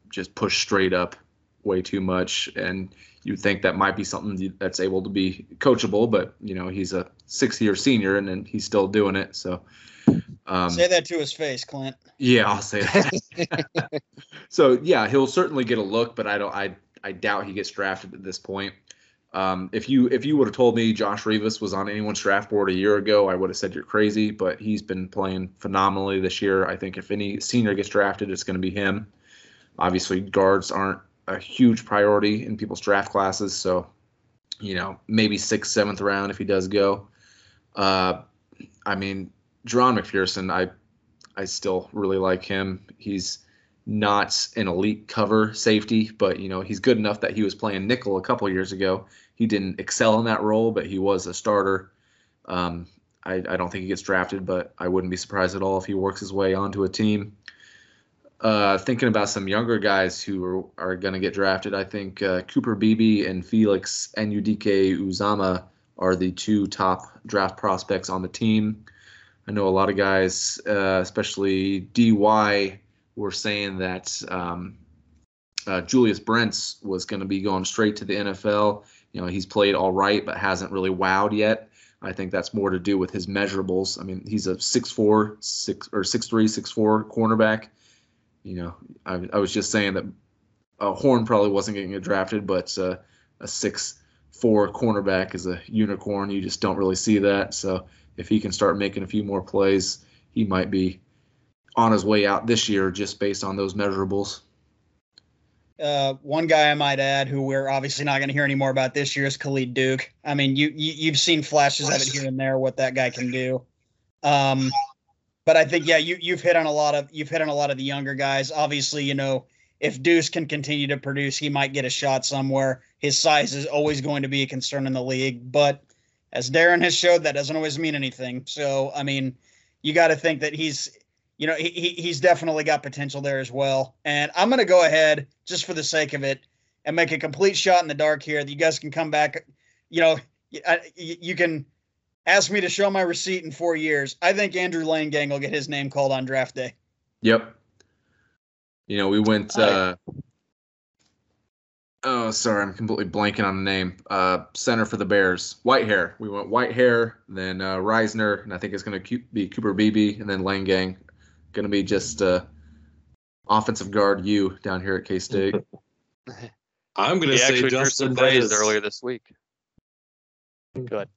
just pushed straight up way too much. And you'd think that might be something that's able to be coachable, but, he's a sixth-year senior, and he's still doing it. So. Say that to his face, Clint. Yeah, I'll say that. So yeah, he'll certainly get a look, but I doubt he gets drafted at this point. If you would have told me Josh Rivas was on anyone's draft board a year ago, I would have said you're crazy, but he's been playing phenomenally this year. I think if any senior gets drafted, it's going to be him. Obviously, guards aren't a huge priority in people's draft classes, so maybe 6th, 7th round if he does go. Jerron McPherson, I still really like him. He's not an elite cover safety, but, he's good enough that he was playing nickel a couple years ago. He didn't excel in that role, but he was a starter. I don't think he gets drafted, but I wouldn't be surprised at all if he works his way onto a team. Thinking about some younger guys who are going to get drafted, I think Cooper Beebe and Felix Ndike Uzomah are the two top draft prospects on the team. I know a lot of guys, especially DY, were saying that Julius Brents was going to be going straight to the NFL. He's played all right, but hasn't really wowed yet. I think that's more to do with his measurables. He's a 6'4" or 6'3", 6'4" cornerback. I was just saying that Horn probably wasn't getting drafted, but a 6'4" cornerback is a unicorn. You just don't really see that. So. If he can start making a few more plays, he might be on his way out this year just based on those measurables. One guy I might add who we're obviously not going to hear any more about this year is Khalid Duke. You've seen flashes of it here and there, what that guy can do. But I think, yeah, you've hit on a lot of the younger guys. Obviously, if Deuce can continue to produce, he might get a shot somewhere. His size is always going to be a concern in the league, but as Darren has showed, that doesn't always mean anything. So, you got to think that he's, he's definitely got potential there as well. And I'm going to go ahead, just for the sake of it, and make a complete shot in the dark here that you guys can come back. You can ask me to show my receipt in 4 years. I think Andrew Langang will get his name called on draft day. Yep. We went oh, sorry, I'm completely blanking on the name. Center for the Bears, Whitehair. We went Whitehair, then Reisner, and I think it's going to be Cooper Beebe, and then Langang. Going to be just offensive guard U down here at K-State. I'm going to say Justin Davis earlier this week. Go ahead.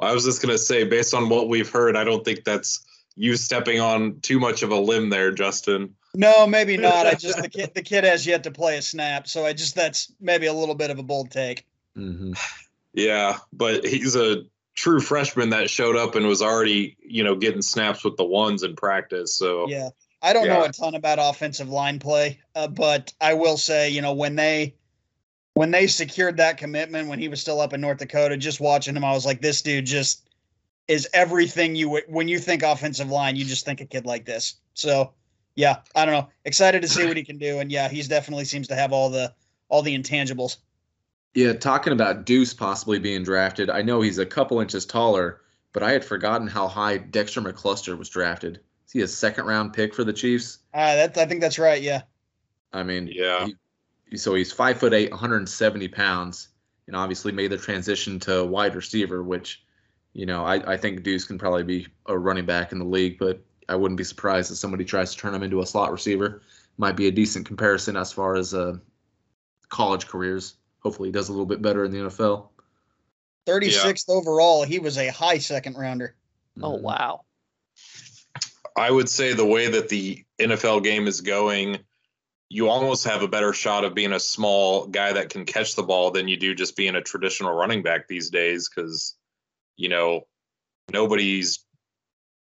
I was just going to say, based on what we've heard, I don't think that's you stepping on too much of a limb there, Justin. No, maybe not. The kid has yet to play a snap, so that's maybe a little bit of a bold take. Mm-hmm. Yeah, but he's a true freshman that showed up and was already, getting snaps with the ones in practice. So yeah, I don't know a ton about offensive line play, but I will say, when they secured that commitment when he was still up in North Dakota, just watching him, I was like, this dude just is everything when you think offensive line, you just think a kid like this. So. Yeah, I don't know. Excited to see what he can do, and yeah, he's definitely seems to have all the intangibles. Yeah, talking about Deuce possibly being drafted, I know he's a couple inches taller, but I had forgotten how high Dexter McCluster was drafted. Is he a second-round pick for the Chiefs? I think that's right, yeah. I mean, yeah. So he's 5'8", 170 pounds, and obviously made the transition to wide receiver, which, you know, I think Deuce can probably be a running back in the league, but I wouldn't be surprised if somebody tries to turn him into a slot receiver. Might be a decent comparison as far as college careers. Hopefully he does a little bit better in the NFL. 36th overall, he was a high second rounder. Oh, wow. I would say the way that the NFL game is going, you almost have a better shot of being a small guy that can catch the ball than you do just being a traditional running back these days, because, you know, nobody's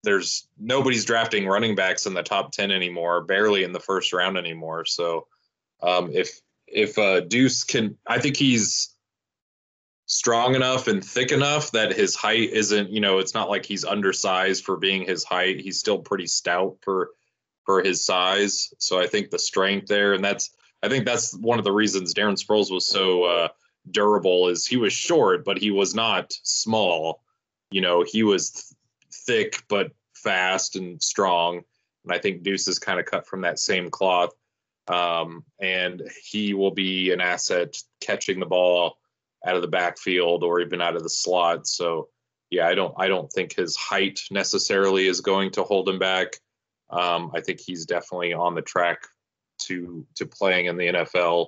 drafting running backs in the top 10 anymore, barely in the first round anymore. So if Deuce can, I think he's strong enough and thick enough that his height isn't, you know, it's not like he's undersized for being his height. He's still pretty stout for his size. So I think the strength there, and I think that's one of the reasons Darren Sproles was so durable, is he was short, but he was not small. You know, he was thick, but fast and strong. And I think Deuce is kind of cut from that same cloth. And he will be an asset catching the ball out of the backfield or even out of the slot. So yeah, I don't think his height necessarily is going to hold him back. I think he's definitely on the track to playing in the NFL.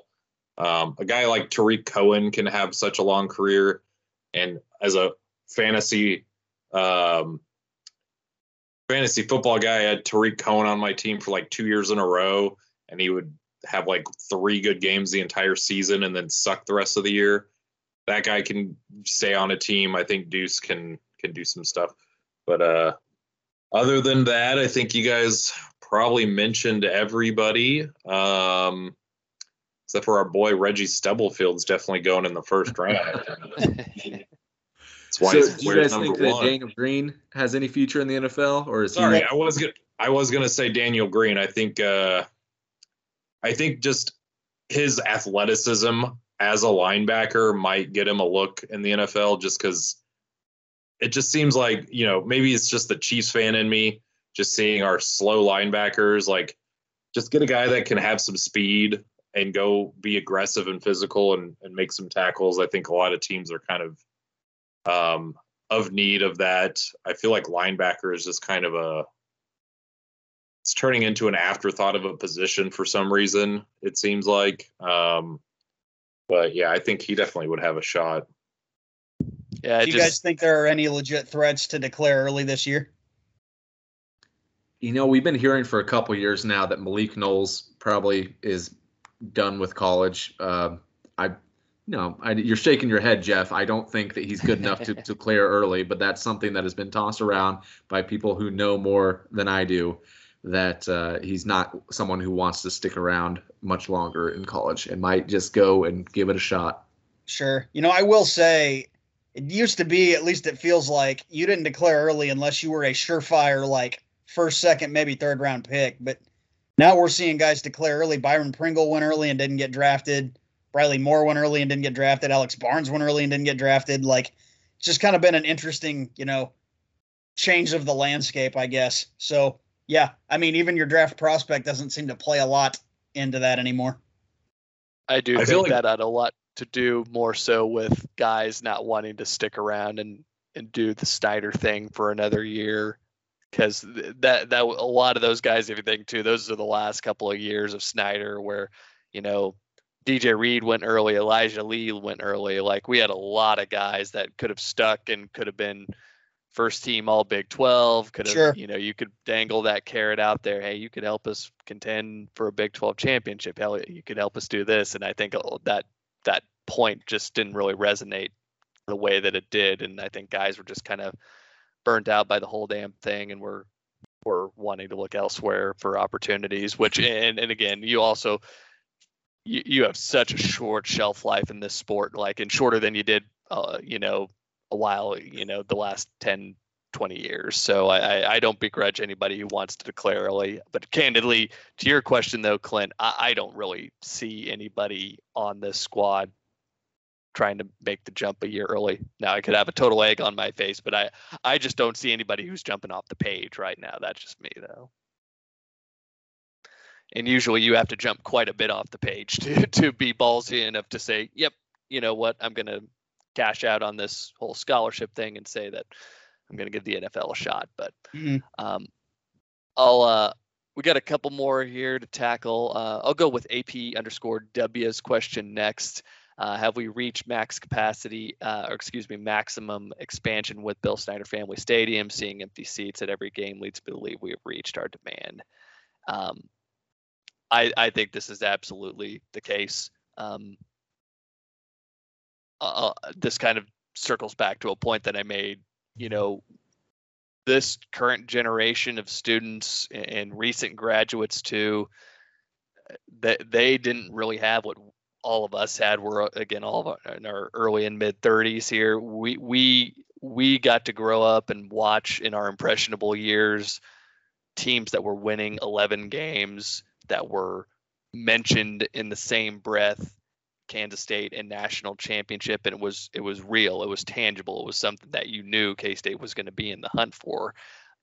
A guy like Tariq Cohen can have such a long career, and as a fantasy football guy, I had Tariq Cohen on my team for like 2 years in a row, and he would have like three good games the entire season and then suck the rest of the year. That guy can stay on a team. I think Deuce can do some stuff. But other than that, I think you guys probably mentioned everybody, except for our boy Reggie Stubblefield's definitely going in the first round. That's why so do you guys think that Daniel Green has any future in the NFL, or is he? I was gonna say Daniel Green. I think just his athleticism as a linebacker might get him a look in the NFL, just because it just seems like, you know, maybe it's just the Chiefs fan in me, just seeing our slow linebackers, like, just get a guy that can have some speed and go be aggressive and physical and make some tackles. I think a lot of teams are kind of need of that. I feel like linebacker is just kind of it's turning into an afterthought of a position for some reason, it seems like. But yeah, I think he definitely would have a shot. Yeah. Do you guys think there are any legit threats to declare early this year? You know, we've been hearing for a couple of years now that Malik Knowles probably is done with college. You're shaking your head, Jeff. I don't think that he's good enough to declare early, but that's something that has been tossed around by people who know more than I do, that he's not someone who wants to stick around much longer in college and might just go and give it a shot. Sure. You know, I will say it used to be, at least it feels like, you didn't declare early unless you were a surefire, like, first, second, maybe third round pick. But now we're seeing guys declare early. Byron Pringle went early and didn't get drafted. Riley Moore went early and didn't get drafted. Alex Barnes went early and didn't get drafted. Like, it's just kind of been an interesting, you know, change of the landscape, I guess. So, yeah, I mean, even your draft prospect doesn't seem to play a lot into that anymore. I think like that had a lot to do more so with guys not wanting to stick around and do the Snyder thing for another year, because that a lot of those guys, if you think too, those are the last couple of years of Snyder where, you know, DJ Reed went early, Elijah Lee went early. Like, we had a lot of guys that could have stuck and could have been first team all Big 12. Could have, sure. You know, you could dangle that carrot out there. Hey, you could help us contend for a Big 12 championship. Hell, you could help us do this. And I think that point just didn't really resonate the way that it did. And I think guys were just kind of burnt out by the whole damn thing and were wanting to look elsewhere for opportunities, which, and again, you also, you have such a short shelf life in this sport, like, and shorter than you did, you know, a while, you know, the last 10, 20 years. So I don't begrudge anybody who wants to declare early. But candidly, to your question, though, Clint, I don't really see anybody on this squad trying to make the jump a year early. Now, I could have a total egg on my face, but I just don't see anybody who's jumping off the page right now. That's just me, though. And usually you have to jump quite a bit off the page to be ballsy enough to say, yep, you know what, I'm going to cash out on this whole scholarship thing and say that I'm going to give the NFL a shot. But we got a couple more here to tackle. I'll go with AP_W's question next. Have we reached max capacity, maximum expansion with Bill Snyder Family Stadium? Seeing empty seats at every game leads to believe we have reached our demand. I think this is absolutely the case. This kind of circles back to a point that I made. You know, this current generation of students and recent graduates too, they didn't really have what all of us had. We're, again, all of our, in our early and mid 30s here. We got to grow up and watch in our impressionable years teams that were winning 11 games that were mentioned in the same breath, Kansas State and national championship. And it was real. It was tangible. It was something that you knew K-State was going to be in the hunt for.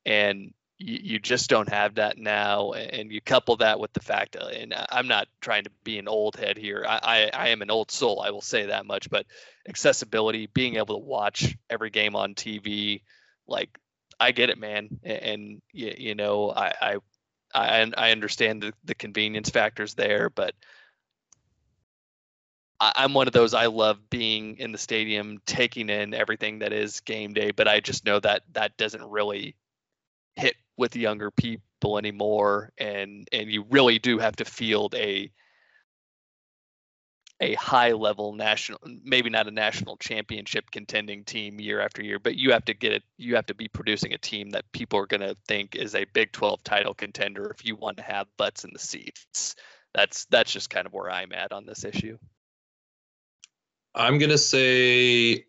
And you just don't have that now. And you couple that with the fact, and I'm not trying to be an old head here. I am an old soul. I will say that much, but accessibility, being able to watch every game on TV, like, I get it, man. And you know, I understand the convenience factors there, but I'm one of those. I love being in the stadium, taking in everything that is game day, but I just know that doesn't really hit with younger people anymore. And you really do have to field a high level national, maybe not a national championship contending team year after year, but you have to get it. You have to be producing a team that people are going to think is a Big 12 title contender if you want to have butts in the seats. That's just kind of where I'm at on this issue. I'm going to say,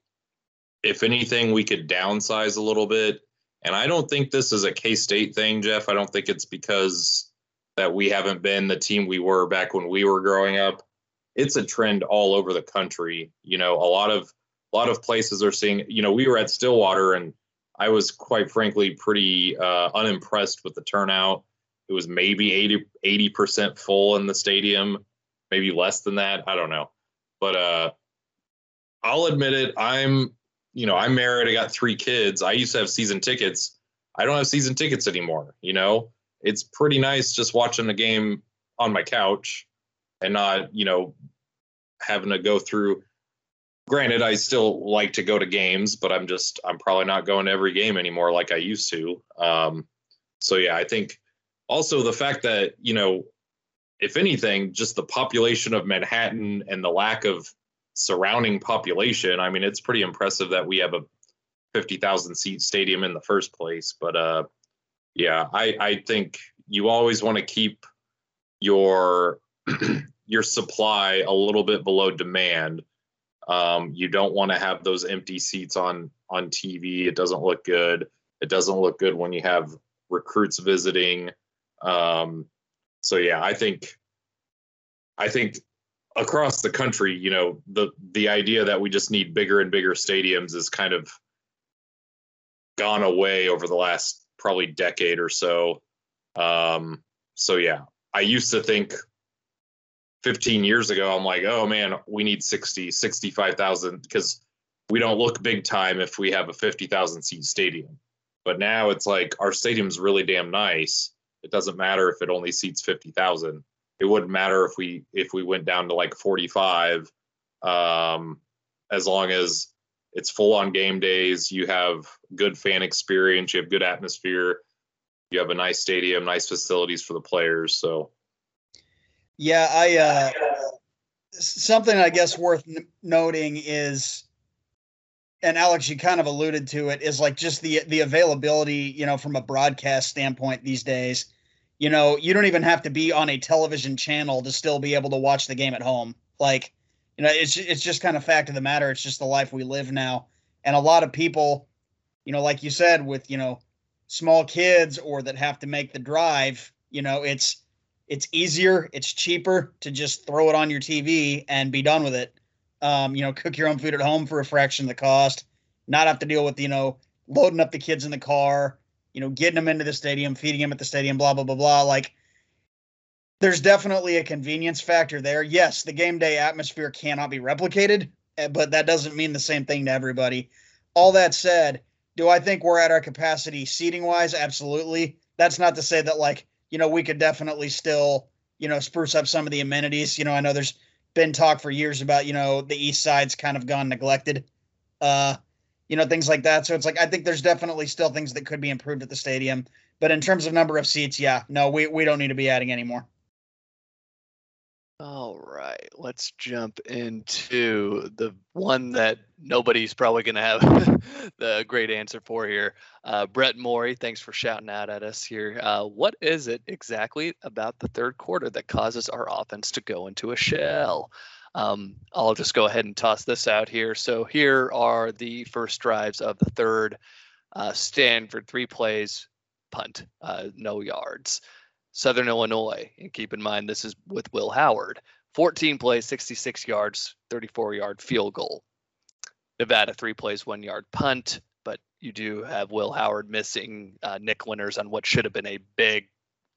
if anything, we could downsize a little bit. And I don't think this is a K-State thing, Jeff. I don't think it's because that we haven't been the team we were back when we were growing up. It's a trend all over the country. You know, a lot of places are seeing, you know, we were at Stillwater and I was quite frankly pretty unimpressed with the turnout. It was maybe 80% full in the stadium, maybe less than that. I don't know. But I'll admit it. I'm married. I got 3 kids. I used to have season tickets. I don't have season tickets anymore. You know, it's pretty nice just watching the game on my couch and not, you know, having to go through. Granted, I still like to go to games, but I'm probably not going to every game anymore like I used to. So, yeah, I think also the fact that, you know, if anything, just the population of Manhattan and the lack of surrounding population. I mean, it's pretty impressive that we have a 50,000 seat stadium in the first place. But I think you always want to keep your supply a little bit below demand. You don't want to have those empty seats on TV. It doesn't look good. It doesn't look good when you have recruits visiting. So yeah, I think across the country, you know, the idea that we just need bigger and bigger stadiums is kind of gone away over the last probably decade or so. So yeah, I used to think 15 years ago, I'm like, oh man, we need 65,000 because we don't look big time if we have a 50,000 seat stadium. But now it's like our stadium's really damn nice. It doesn't matter if it only seats 50,000. It wouldn't matter if we went down to like 45, as long as it's full on game days, you have good fan experience, you have good atmosphere, you have a nice stadium, nice facilities for the players. So. Yeah, something I guess worth noting is, and Alex, you kind of alluded to it, is like just the availability, you know, from a broadcast standpoint these days. You know, you don't even have to be on a television channel to still be able to watch the game at home. Like, you know, it's just kind of fact of the matter. It's just the life we live now. And a lot of people, you know, like you said, with, you know, small kids or that have to make the drive, you know, it's easier, it's cheaper to just throw it on your TV and be done with it. You know, cook your own food at home for a fraction of the cost, not have to deal with, you know, loading up the kids in the car, you know, getting them into the stadium, feeding them at the stadium, blah, blah, blah, blah. Like, there's definitely a convenience factor there. Yes, the game day atmosphere cannot be replicated, but that doesn't mean the same thing to everybody. All that said, do I think we're at our capacity seating-wise? Absolutely. That's not to say that, like, you know, we could definitely still, you know, spruce up some of the amenities. You know, I know there's been talk for years about, you know, the East Side's kind of gone neglected, you know, things like that. So it's like, I think there's definitely still things that could be improved at the stadium. But in terms of number of seats, yeah, no, we don't need to be adding any more. All right, let's jump into the one that nobody's probably going to have the great answer for here. Brett Morey, thanks for shouting out at us here. What is it exactly about the third quarter that causes our offense to go into a shell? I'll just go ahead and toss this out here. So here are the first drives of the third. Stanford, 3 plays, punt, no yards. Southern Illinois, and keep in mind this is with Will Howard, 14 plays, 66 yards, 34-yard field goal. Nevada, 3 plays, 1-yard punt, but you do have Will Howard missing Nick Winters on what should have been a big,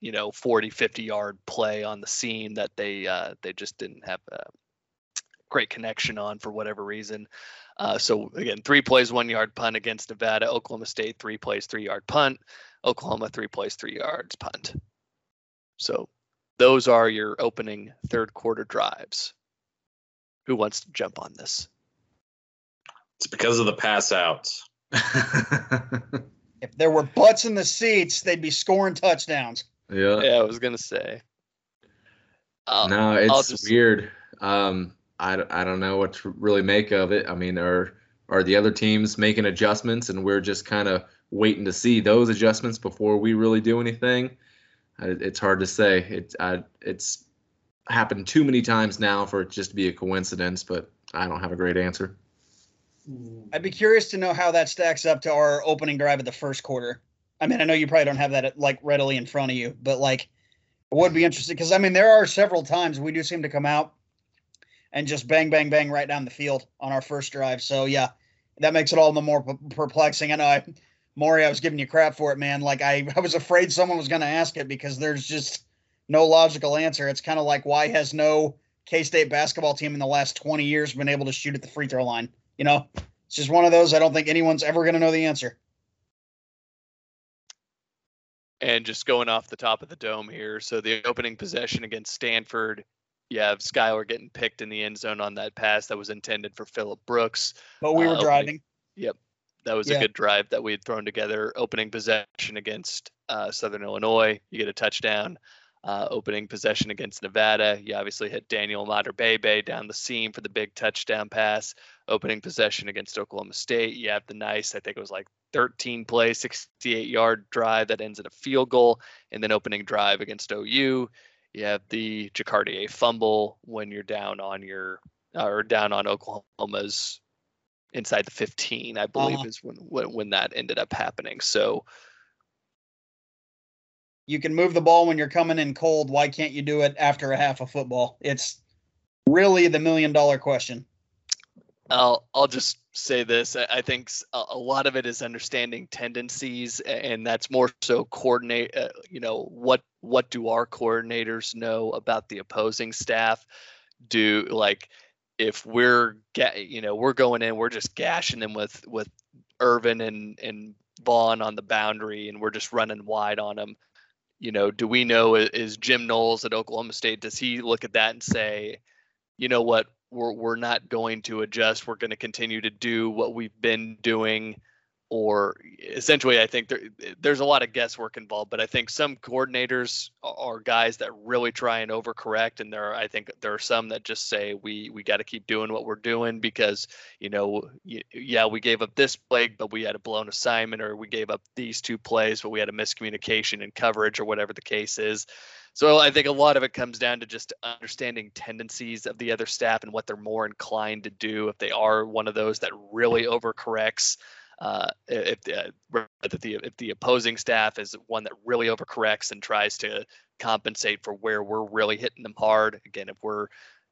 you know, 40, 50-yard play on the seam that they just didn't have a great connection on for whatever reason. So, again, 3 plays, 1-yard punt against Nevada. Oklahoma State, 3 plays, 3-yard punt. Oklahoma, 3 plays, 3 yards punt. So those are your opening third quarter drives. Who wants to jump on this? It's because of the pass outs. If there were butts in the seats, they'd be scoring touchdowns. Yeah, I was going to say. No, it's weird. I don't know what to really make of it. I mean, are the other teams making adjustments and we're just kind of waiting to see those adjustments before we really do anything? It's hard to say. It's happened too many times now for it just to be a coincidence, but I don't have a great answer. I'd be curious to know how that stacks up to our opening drive of the first quarter. I mean, I know you probably don't have that like readily in front of you, but like it would be interesting because, I mean, there are several times we do seem to come out and just bang, bang, bang right down the field on our first drive. So, yeah, that makes it all the more perplexing. I know Maury, I was giving you crap for it, man. Like, I was afraid someone was going to ask it because there's just no logical answer. It's kind of like, why has no K-State basketball team in the last 20 years been able to shoot at the free throw line? You know, it's just one of those I don't think anyone's ever going to know the answer. And just going off the top of the dome here, so the opening possession against Stanford, you have Skyler getting picked in the end zone on that pass that was intended for Phillip Brooks. But we were driving. Yep. That was a good drive that we had thrown together. Opening possession against Southern Illinois, you get a touchdown. Opening possession against Nevada, you obviously hit Daniel Imatorbhebhe down the seam for the big touchdown pass. Opening possession against Oklahoma State, you have the nice, I think it was like 13-play, 68-yard drive that ends in a field goal. And then opening drive against OU, you have the Jacardier fumble when you're down on Oklahoma's inside the 15, I believe, is when that ended up happening. So you can move the ball when you're coming in cold. Why can't you do it after a half of football? It's really the million-dollar question. I'll just say this. I think a lot of it is understanding tendencies, and that's more so coordinate. You know, what do our coordinators know about the opposing staff? Do like. If we're going in, we're just gashing them with Irvin and Vaughn on the boundary, and we're just running wide on them. You know, do we know, is Jim Knowles at Oklahoma State, does he look at that and say, you know what, we're not going to adjust, we're going to continue to do what we've been doing? Or essentially, I think there's a lot of guesswork involved, but I think some coordinators are guys that really try and overcorrect, and I think there are some that just say we got to keep doing what we're doing because, you know, yeah, we gave up this play, but we had a blown assignment, or we gave up these 2 plays, but we had a miscommunication in coverage, or whatever the case is. So I think a lot of it comes down to just understanding tendencies of the other staff and what they're more inclined to do if they are one of those that really overcorrects. If the opposing staff is one that really overcorrects and tries to compensate for where we're really hitting them hard. Again,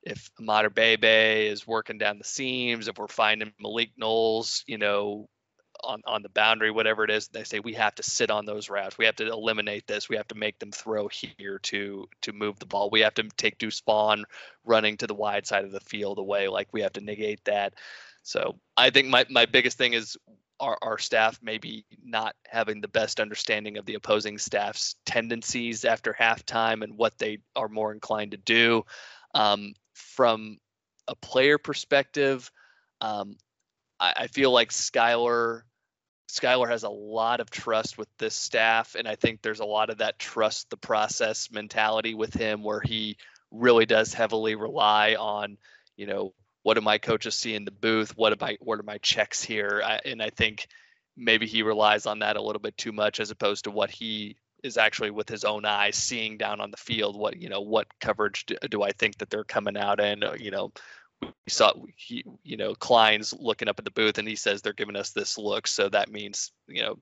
if Imatorbhebhe is working down the seams, if we're finding Malik Knowles, you know, on the boundary, whatever it is. They say we have to sit on those routes. We have to eliminate this. We have to make them throw here to move the ball. We have to take Deuce Vaughn running to the wide side of the field away. Like, we have to negate that. So I think my biggest thing is our staff maybe not having the best understanding of the opposing staff's tendencies after halftime and what they are more inclined to do. From a player perspective, I feel like Skyler has a lot of trust with this staff, and I think there's a lot of that trust the process mentality with him, where he really does heavily rely on, you know, what do my coaches see in the booth? What are my checks here? And I think maybe he relies on that a little bit too much, as opposed to what he is actually with his own eyes seeing down on the field. What, you know, what coverage do I think that they're coming out in? You know, we saw, Klein's looking up at the booth and he says they're giving us this look. So that means, you know,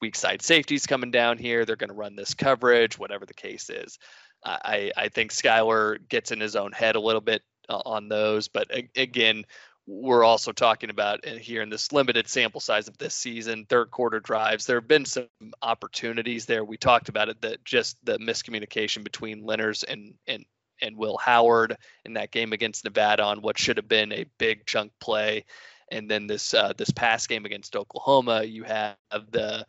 weak side safety's coming down here. They're going to run this coverage, whatever the case is. I think Skyler gets in his own head a little bit on those. But again, we're also talking about here in this limited sample size of this season, third quarter drives, there have been some opportunities there. We talked about it, that just the miscommunication between Lenners and Will Howard in that game against Nevada on what should have been a big chunk play. And then this past game against Oklahoma, you have the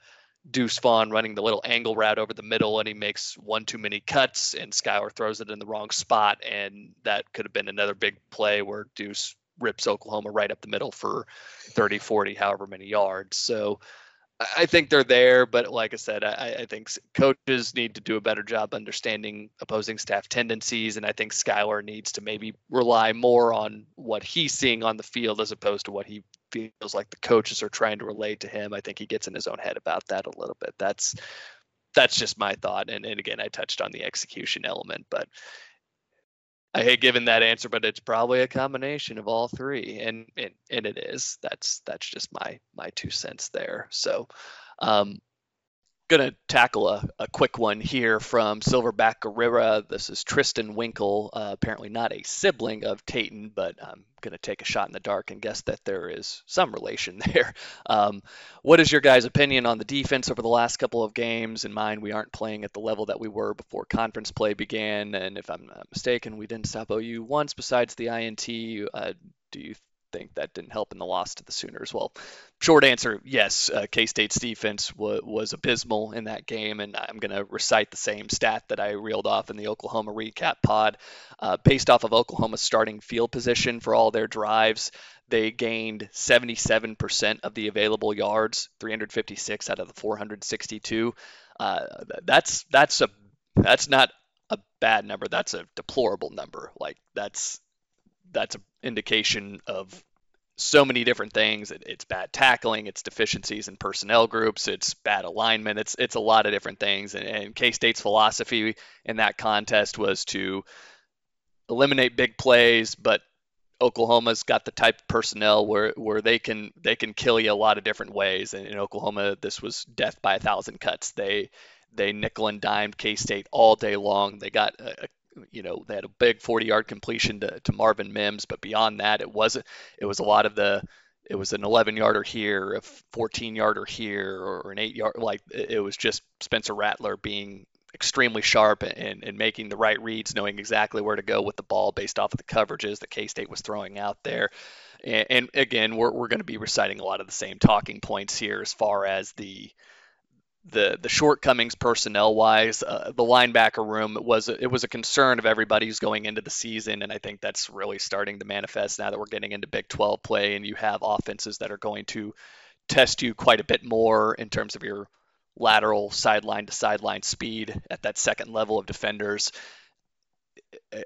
Deuce Vaughn running the little angle route over the middle, and he makes one too many cuts, and Skyler throws it in the wrong spot, and that could have been another big play where Deuce rips Oklahoma right up the middle for 30, 40, however many yards. So I think they're there, but like I said, I think coaches need to do a better job understanding opposing staff tendencies, and I think Skyler needs to maybe rely more on what he's seeing on the field as opposed to what he feels like the coaches are trying to relate to him. I think he gets in his own head about that a little bit. That's just my thought. And again, I touched on the execution element, but I hate giving that answer, but it's probably a combination of all three. And it is. That's just my 2 cents there. So gonna tackle a quick one here from Silverback Guerrera. This is Tristan Winkle, apparently not a sibling of Tayton, but I'm gonna take a shot in the dark and guess that there is some relation there. What is your guys' opinion on the defense over the last couple of games? In mind, we aren't playing at the level that we were before conference play began, and if I'm not mistaken, we didn't stop OU once besides the INT. Do you think that didn't help in the loss to the Sooners? Well, short answer, yes. K-State's defense was abysmal in that game, and I'm going to recite the same stat that I reeled off in the Oklahoma recap pod. Based off of Oklahoma's starting field position for all their drives, they gained 77% of the available yards, 356 out of the 462. That's not a bad number. That's a deplorable number. Like, that's an indication of so many different things. It's bad tackling, it's deficiencies in personnel groups, it's bad alignment, it's a lot of different things. And K-State's philosophy in that contest was to eliminate big plays, but Oklahoma's got the type of personnel where they can kill you a lot of different ways. And in Oklahoma, this was death by 1,000 cuts. They nickel and dimed K-State all day long. They got they had a big 40-yard completion to Marvin Mims, but beyond that, it was a lot of it was an 11-yarder here, a 14-yarder here, or an 8-yard. Like, it was just Spencer Rattler being extremely sharp and making the right reads, knowing exactly where to go with the ball based off of the coverages that K-State was throwing out there. And again, we're going to be reciting a lot of the same talking points here as far as the shortcomings personnel wise. The linebacker room it was a concern of everybody's going into the season, and I think that's really starting to manifest now that we're getting into Big 12 play and you have offenses that are going to test you quite a bit more in terms of your lateral sideline to sideline speed at that second level of defenders.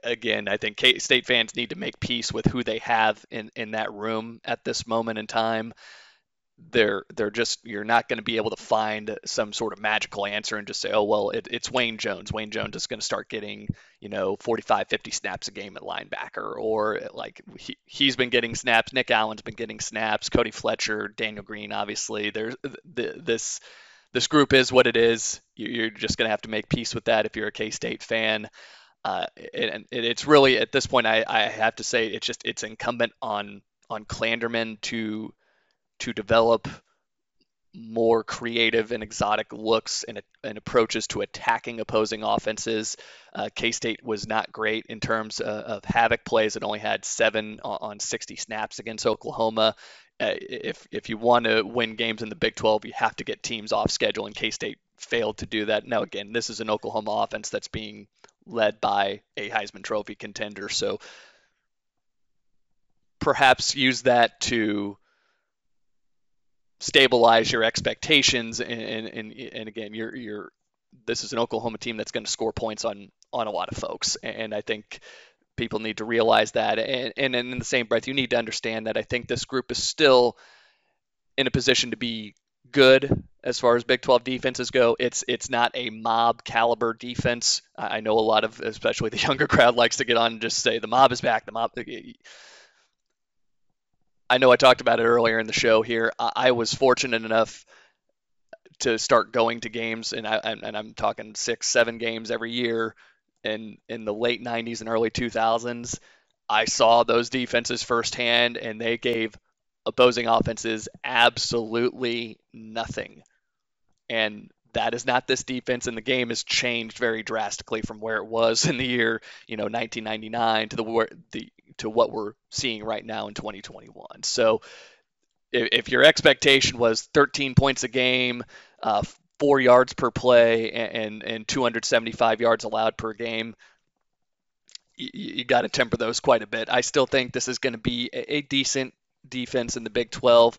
Again, I think K-State fans need to make peace with who they have in that room at this moment in time. They're just, you're not going to be able to find some sort of magical answer and just say, oh, well, it's Wayne Jones. Wayne Jones is going to start getting, 45, 50 snaps a game at linebacker, or like he's been getting snaps. Nick Allen's been getting snaps. Cody Fletcher, Daniel Green, obviously. There's this group is what it is. You're just going to have to make peace with that if you're a K-State fan. And it's really, at this point, I have to say it's incumbent on Klanderman to develop more creative and exotic looks and approaches to attacking opposing offenses. K-State was not great in terms of havoc plays. It only had 7 on 60 snaps against Oklahoma. If you want to win games in the Big 12, you have to get teams off schedule, and K-State failed to do that. Now, again, this is an Oklahoma offense that's being led by a Heisman Trophy contender, so perhaps use that to stabilize your expectations, and again, you're this is an Oklahoma team that's going to score points on a lot of folks, and I think people need to realize that. And in the same breath, you need to understand that I think this group is still in a position to be good as far as Big 12 defenses go. It's not a mob caliber defense. I know a lot of, especially the younger crowd, likes to get on and just say the mob is back. The mob. I know I talked about it earlier in the show here. I was fortunate enough to start going to games, and I'm talking 6-7 games every year. And in the late 90s and early 2000s, I saw those defenses firsthand, and they gave opposing offenses absolutely nothing. And that is not this defense, and the game has changed very drastically from where it was in the year, 1999 to to what we're seeing right now in 2021. So if your expectation was 13 points a game, 4 yards per play, and 275 yards allowed per game, you got to temper those quite a bit. I still think this is going to be a decent defense in the Big 12.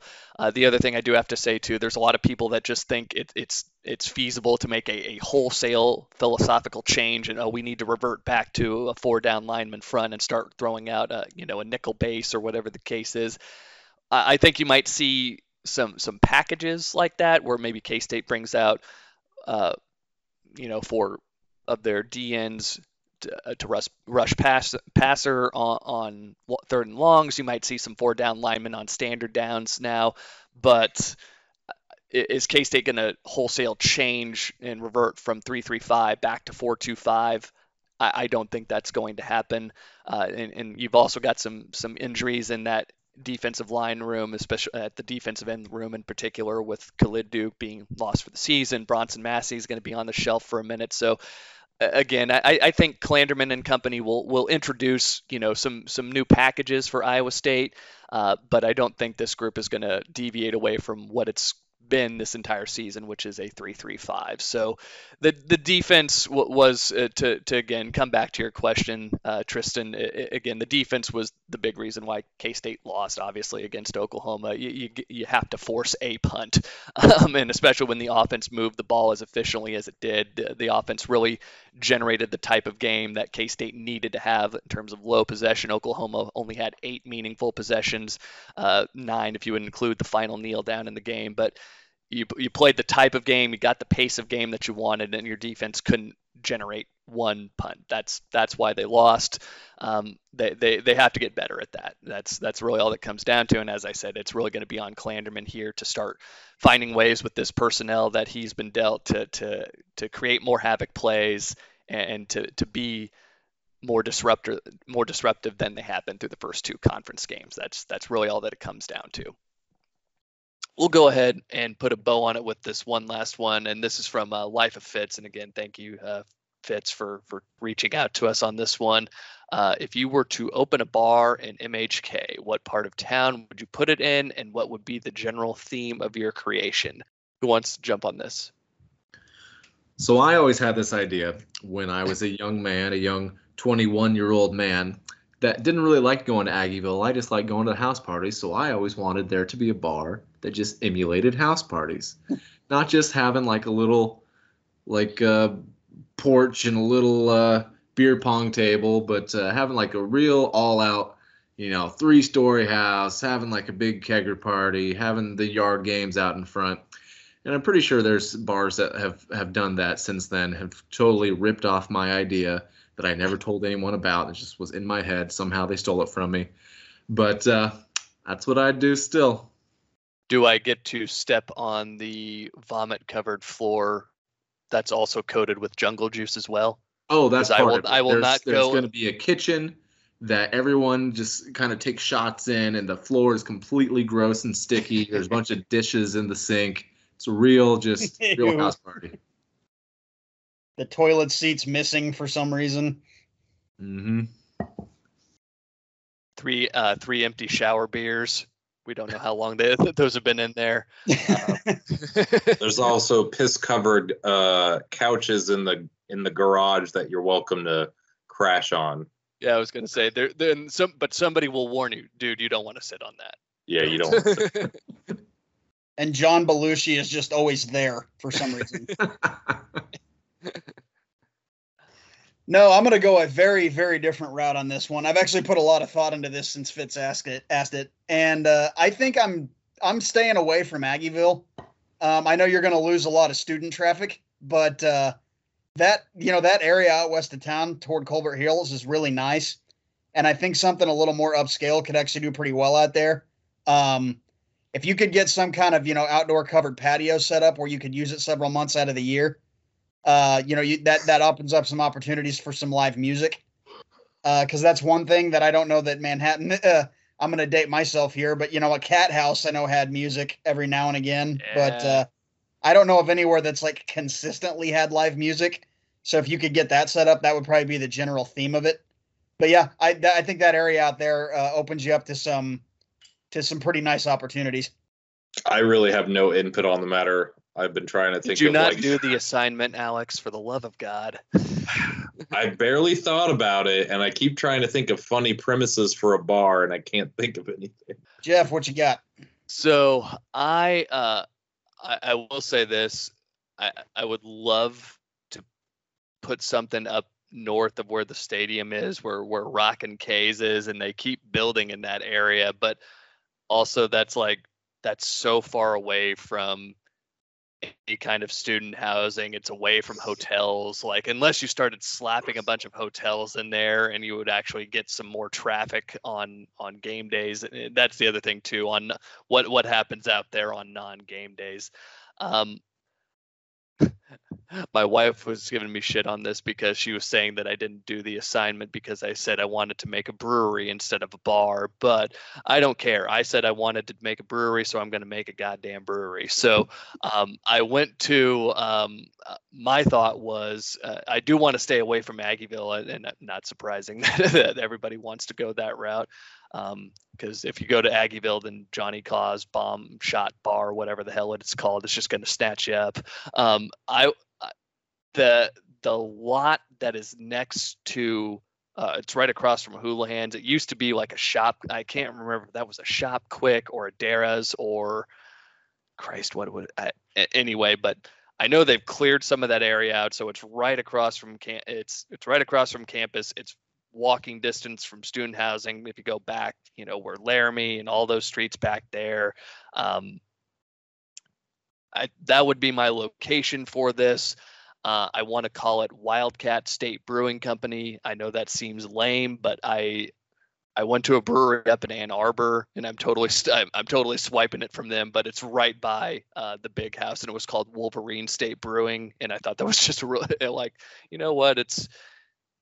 The other thing I do have to say too, there's a lot of people that just think it's feasible to make a wholesale philosophical change, and we need to revert back to a 4-down lineman front and start throwing out a nickel base or whatever the case is. I think you might see some packages like that where maybe K-State brings out 4 of their DNs to rush passer on third and longs. You might see some 4-down linemen on standard downs now, but is K-State going to wholesale change and revert from 3-3-5 back to 4-2-5? I don't think that's going to happen. And you've also got some injuries in that defensive line room, especially at the defensive end room in particular, with Khalid Duke being lost for the season. Bronson Massey is going to be on the shelf for a minute, so. Again, I think Klanderman and company will introduce some new packages for Iowa State, but I don't think this group is going to deviate away from what it's been this entire season, which is a 3-3-5. So the defense was to again come back to your question, Tristan. Again, the defense was the big reason why K-State lost, obviously, against Oklahoma. You have to force a punt, and especially when the offense moved the ball as efficiently as it did. The offense really generated the type of game that K-State needed to have in terms of low possession. Oklahoma only had 8 meaningful possessions, 9 if you would include the final kneel down in the game. But you played the type of game, you got the pace of game that you wanted, and your defense couldn't generate 1 punt. That's why they lost. They have to get better at that. That's really all that comes down to. And as I said, it's really going to be on Klanderman here to start finding ways with this personnel that he's been dealt to create more havoc plays and to be more disruptive than they have been through the first 2 conference games. That's really all that it comes down to. We'll go ahead and put a bow on it with this one last one, and this is from Life of Fitz. And again, thank you, Fitz, for reaching out to us on this one. If you were to open a bar in MHK, what part of town would you put it in, and what would be the general theme of your creation? Who wants to jump on this? So I always had this idea when I was a young 21-year-old man that didn't really like going to Aggieville. I just liked going to the house parties, so I always wanted there to be a bar that just emulated house parties, not just having like a little porch and a little beer pong table, but having like a real all out, 3-story house, having like a big kegger party, having the yard games out in front. And I'm pretty sure there's bars that have done that since then, have totally ripped off my idea that I never told anyone about. It just was in my head. Somehow they stole it from me, but that's what I do still. Do I get to step on the vomit-covered floor that's also coated with jungle juice as well? Oh, that's part of it. There's going to be a kitchen that everyone just kind of takes shots in, and the floor is completely gross and sticky. There's a bunch of dishes in the sink. It's a real house party. The toilet seat's missing for some reason. Mm-hmm. Three empty shower beers. We don't know how long those have been in there. There's also piss-covered couches in the garage that you're welcome to crash on. Yeah, I was going to say, but somebody will warn you, dude, you don't want to sit on that. Yeah, you don't want to sit on that. And John Belushi is just always there for some reason. No, I'm going to go a very, very different route on this one. I've actually put a lot of thought into this since Fitz asked it. And I think I'm staying away from Aggieville. I know you're going to lose a lot of student traffic, but that area out west of town toward Culvert Hills is really nice. And I think something a little more upscale could actually do pretty well out there. If you could get some kind of, outdoor covered patio set up where you could use it several months out of the year, that opens up some opportunities for some live music. Cause that's one thing that I don't know that Manhattan, I'm going to date myself here, but a cat house I know had music every now and again, but, I don't know of anywhere that's like consistently had live music. So if you could get that set up, that would probably be the general theme of it. But yeah, I think that area out there, opens you up to some pretty nice opportunities. I really have no input on the matter. I've been trying to think. Did you not do the assignment, Alex, for the love of God? I barely thought about it, and I keep trying to think of funny premises for a bar, and I can't think of anything. Jeff, what you got? So I will say this. I would love to put something up north of where the stadium is, where Rockin' K's is, and they keep building in that area. But also that's so far away from any kind of student housing. It's away from hotels. Like, unless you started slapping a bunch of hotels in there, and you would actually get some more traffic on game days. That's the other thing too, on what happens out there on non-game days. My wife was giving me shit on this because she was saying that I didn't do the assignment because I said I wanted to make a brewery instead of a bar, but I don't care. I said I wanted to make a brewery, so I'm going to make a goddamn brewery. So I went to my thought was I do want to stay away from Aggieville, and not surprising that everybody wants to go that route. Because if you go to Aggieville, then Johnny Cause bomb shot bar, whatever the hell it's called, it's just going to snatch you up. The lot that is next to it's right across from Houlihan's. It used to be like a shop. I can't remember if that was a Shop Quick or a Dara's or Christ. But I know they've cleared some of that area out, so it's right across from it's right across from campus. It's walking distance from student housing. If you go back, where Laramie and all those streets back there, that would be my location for this. I want to call it Wildcat State Brewing Company. I know that seems lame, but I went to a brewery up in Ann Arbor, and I'm totally swiping it from them, but it's right by the Big House, and it was called Wolverine State Brewing, and I thought that was just really, it's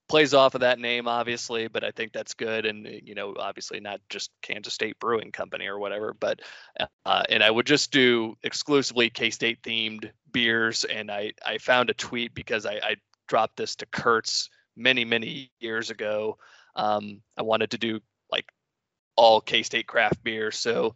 plays off of that name, obviously, but I think that's good. And, obviously not just Kansas State Brewing Company or whatever, but, and I would just do exclusively K-State themed beers. And I found a tweet because I dropped this to Kurtz many, many years ago. I wanted to do like all K-State craft beer. So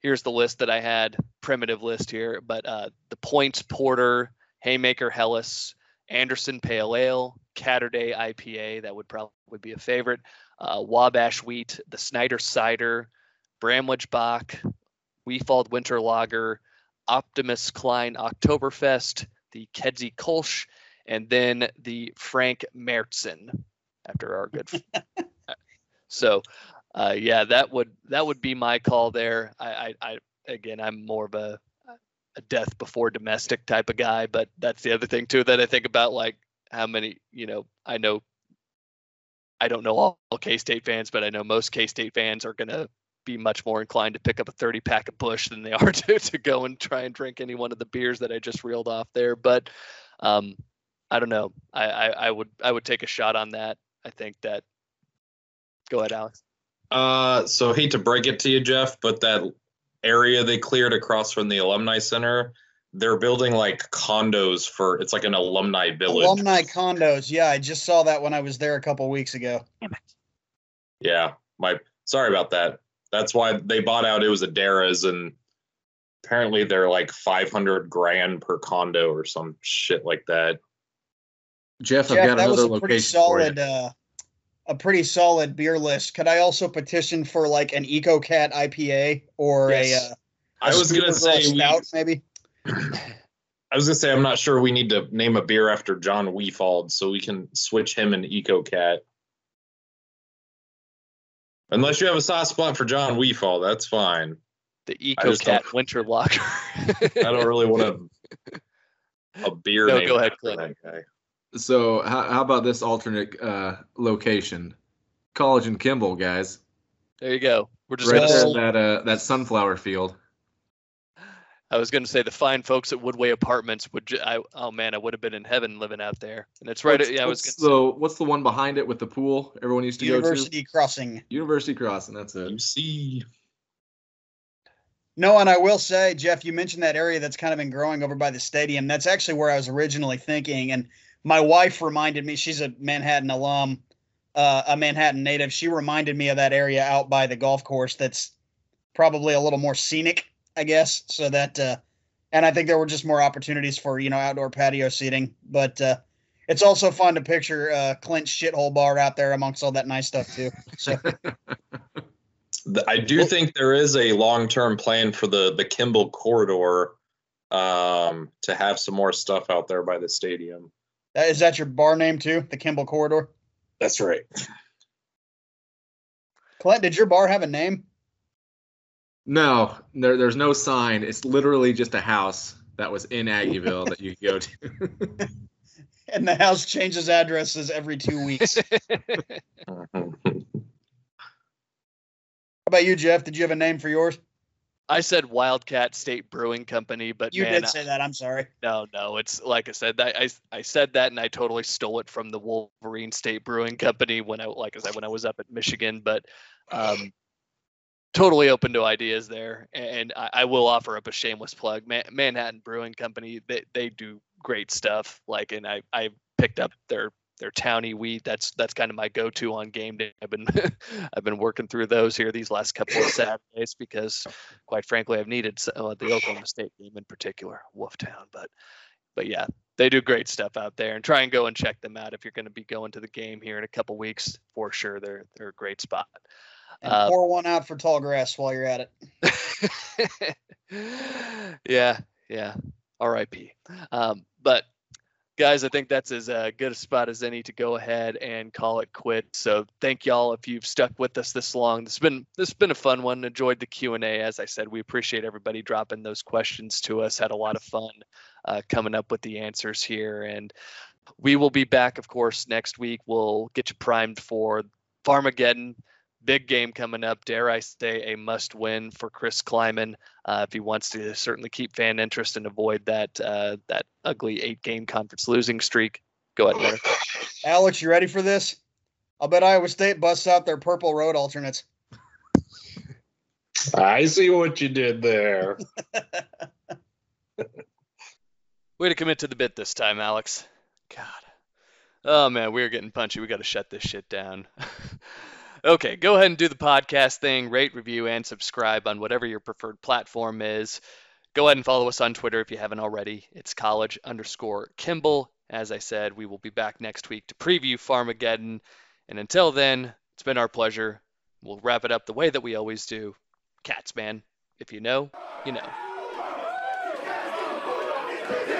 here's the list that I had, primitive list here, but, the Points Porter, Haymaker Hellas, Anderson Pale Ale, Catterday IPA, that would probably be a favorite, Wabash Wheat, the Snyder Cider, Bramlage Bach, Weefald Winter Lager, Optimus Klein Oktoberfest, the Kedzie Kolsch, and then the Frank Mertzen, after our good So, that would be my call there. I I'm more of a death before domestic type of guy, but that's the other thing too that I think about, like, how many, I know, I don't know all K-State fans, but I know most K-State fans are going to be much more inclined to pick up a 30-pack of Busch than they are to go and try and drink any one of the beers that I just reeled off there. But I don't know. I would take a shot on that. I think that. Go ahead, Alex. So hate to break it to you, Jeff, but that area they cleared across from the Alumni Center they're building like condos for, it's like an alumni village. Alumni condos. Yeah. I just saw that when I was there a couple weeks ago. Damn it. Yeah. Sorry about that. That's why they bought out. It was Adara's, and apparently they're like $500,000 per condo or some shit like that. Jeff, I've got another location. A pretty solid beer list. Could I also petition for like an Eco Cat IPA or yes. I was going to say stout, maybe. I was going to say I'm not sure we need to name a beer after John Weefald, so we can switch him and Eco Cat. Unless you have a soft spot for John Weefald, that's fine. The Eco Cat Winter Locker. I don't really want a beer. No, name go ahead, Clint. So how about this alternate location? College and Kimball, guys. There you go. We're just right there in that sunflower field. I was going to say the fine folks at Woodway Apartments I would have been in heaven living out there. And it's right. What's the one behind it with the pool? Everyone used to University go to University Crossing. That's it. UC. No, and I will say, Jeff, you mentioned that area that's kind of been growing over by the stadium. That's actually where I was originally thinking. And my wife reminded me, she's a Manhattan alum, a Manhattan native. She reminded me of that area out by the golf course. That's probably a little more scenic, I guess, so that and I think there were just more opportunities for, outdoor patio seating, but it's also fun to picture Clint's shithole bar out there amongst all that nice stuff too. So I do think there is a long-term plan for the Kimball corridor to have some more stuff out there by the stadium. Is that your bar name too? The Kimball corridor? That's right. Clint, did your bar have a name? No, there's no sign. It's literally just a house that was in Aggieville that you go to. And the house changes addresses every 2 weeks. How about you, Jeff? Did you have a name for yours? I said Wildcat State Brewing Company, but you did say that. I'm sorry. No. It's like I said, I said that, and I totally stole it from the Wolverine State Brewing Company when I was up at Michigan, but. Totally open to ideas there, and I will offer up a shameless plug. Manhattan Brewing Company, they do great stuff. Like, and I picked up their townie wheat. That's kind of my go-to on game day. I've been working through those here these last couple of Saturdays because, quite frankly, I've needed the Oklahoma State game in particular, Wolf Town. But yeah, they do great stuff out there, and try and go and check them out if you're going to be going to the game here in a couple weeks for sure. They're a great spot. And pour one out for tall grass while you're at it. Yeah. R.I.P. But, guys, I think that's as good a spot as any to go ahead and call it quits. So thank y'all if you've stuck with us this long. This has been a fun one. Enjoyed the Q&A. As I said, we appreciate everybody dropping those questions to us. Had a lot of fun coming up with the answers here. And we will be back, of course, next week. We'll get you primed for Farmageddon. Big game coming up, dare I say, a must-win for Chris Klieman if he wants to certainly keep fan interest and avoid that ugly 8-game conference losing streak. Go ahead, Larry. Alex, you ready for this? I'll bet Iowa State busts out their purple road alternates. I see what you did there. Way to commit to the bit this time, Alex. God. Oh, man, we're getting punchy. We got to shut this shit down. Okay, go ahead and do the podcast thing. Rate, review, and subscribe on whatever your preferred platform is. Go ahead and follow us on Twitter if you haven't already. It's college_Kimball. As I said, we will be back next week to preview Farmageddon. And until then, it's been our pleasure. We'll wrap it up the way that we always do. Cats, man. If you know, you know.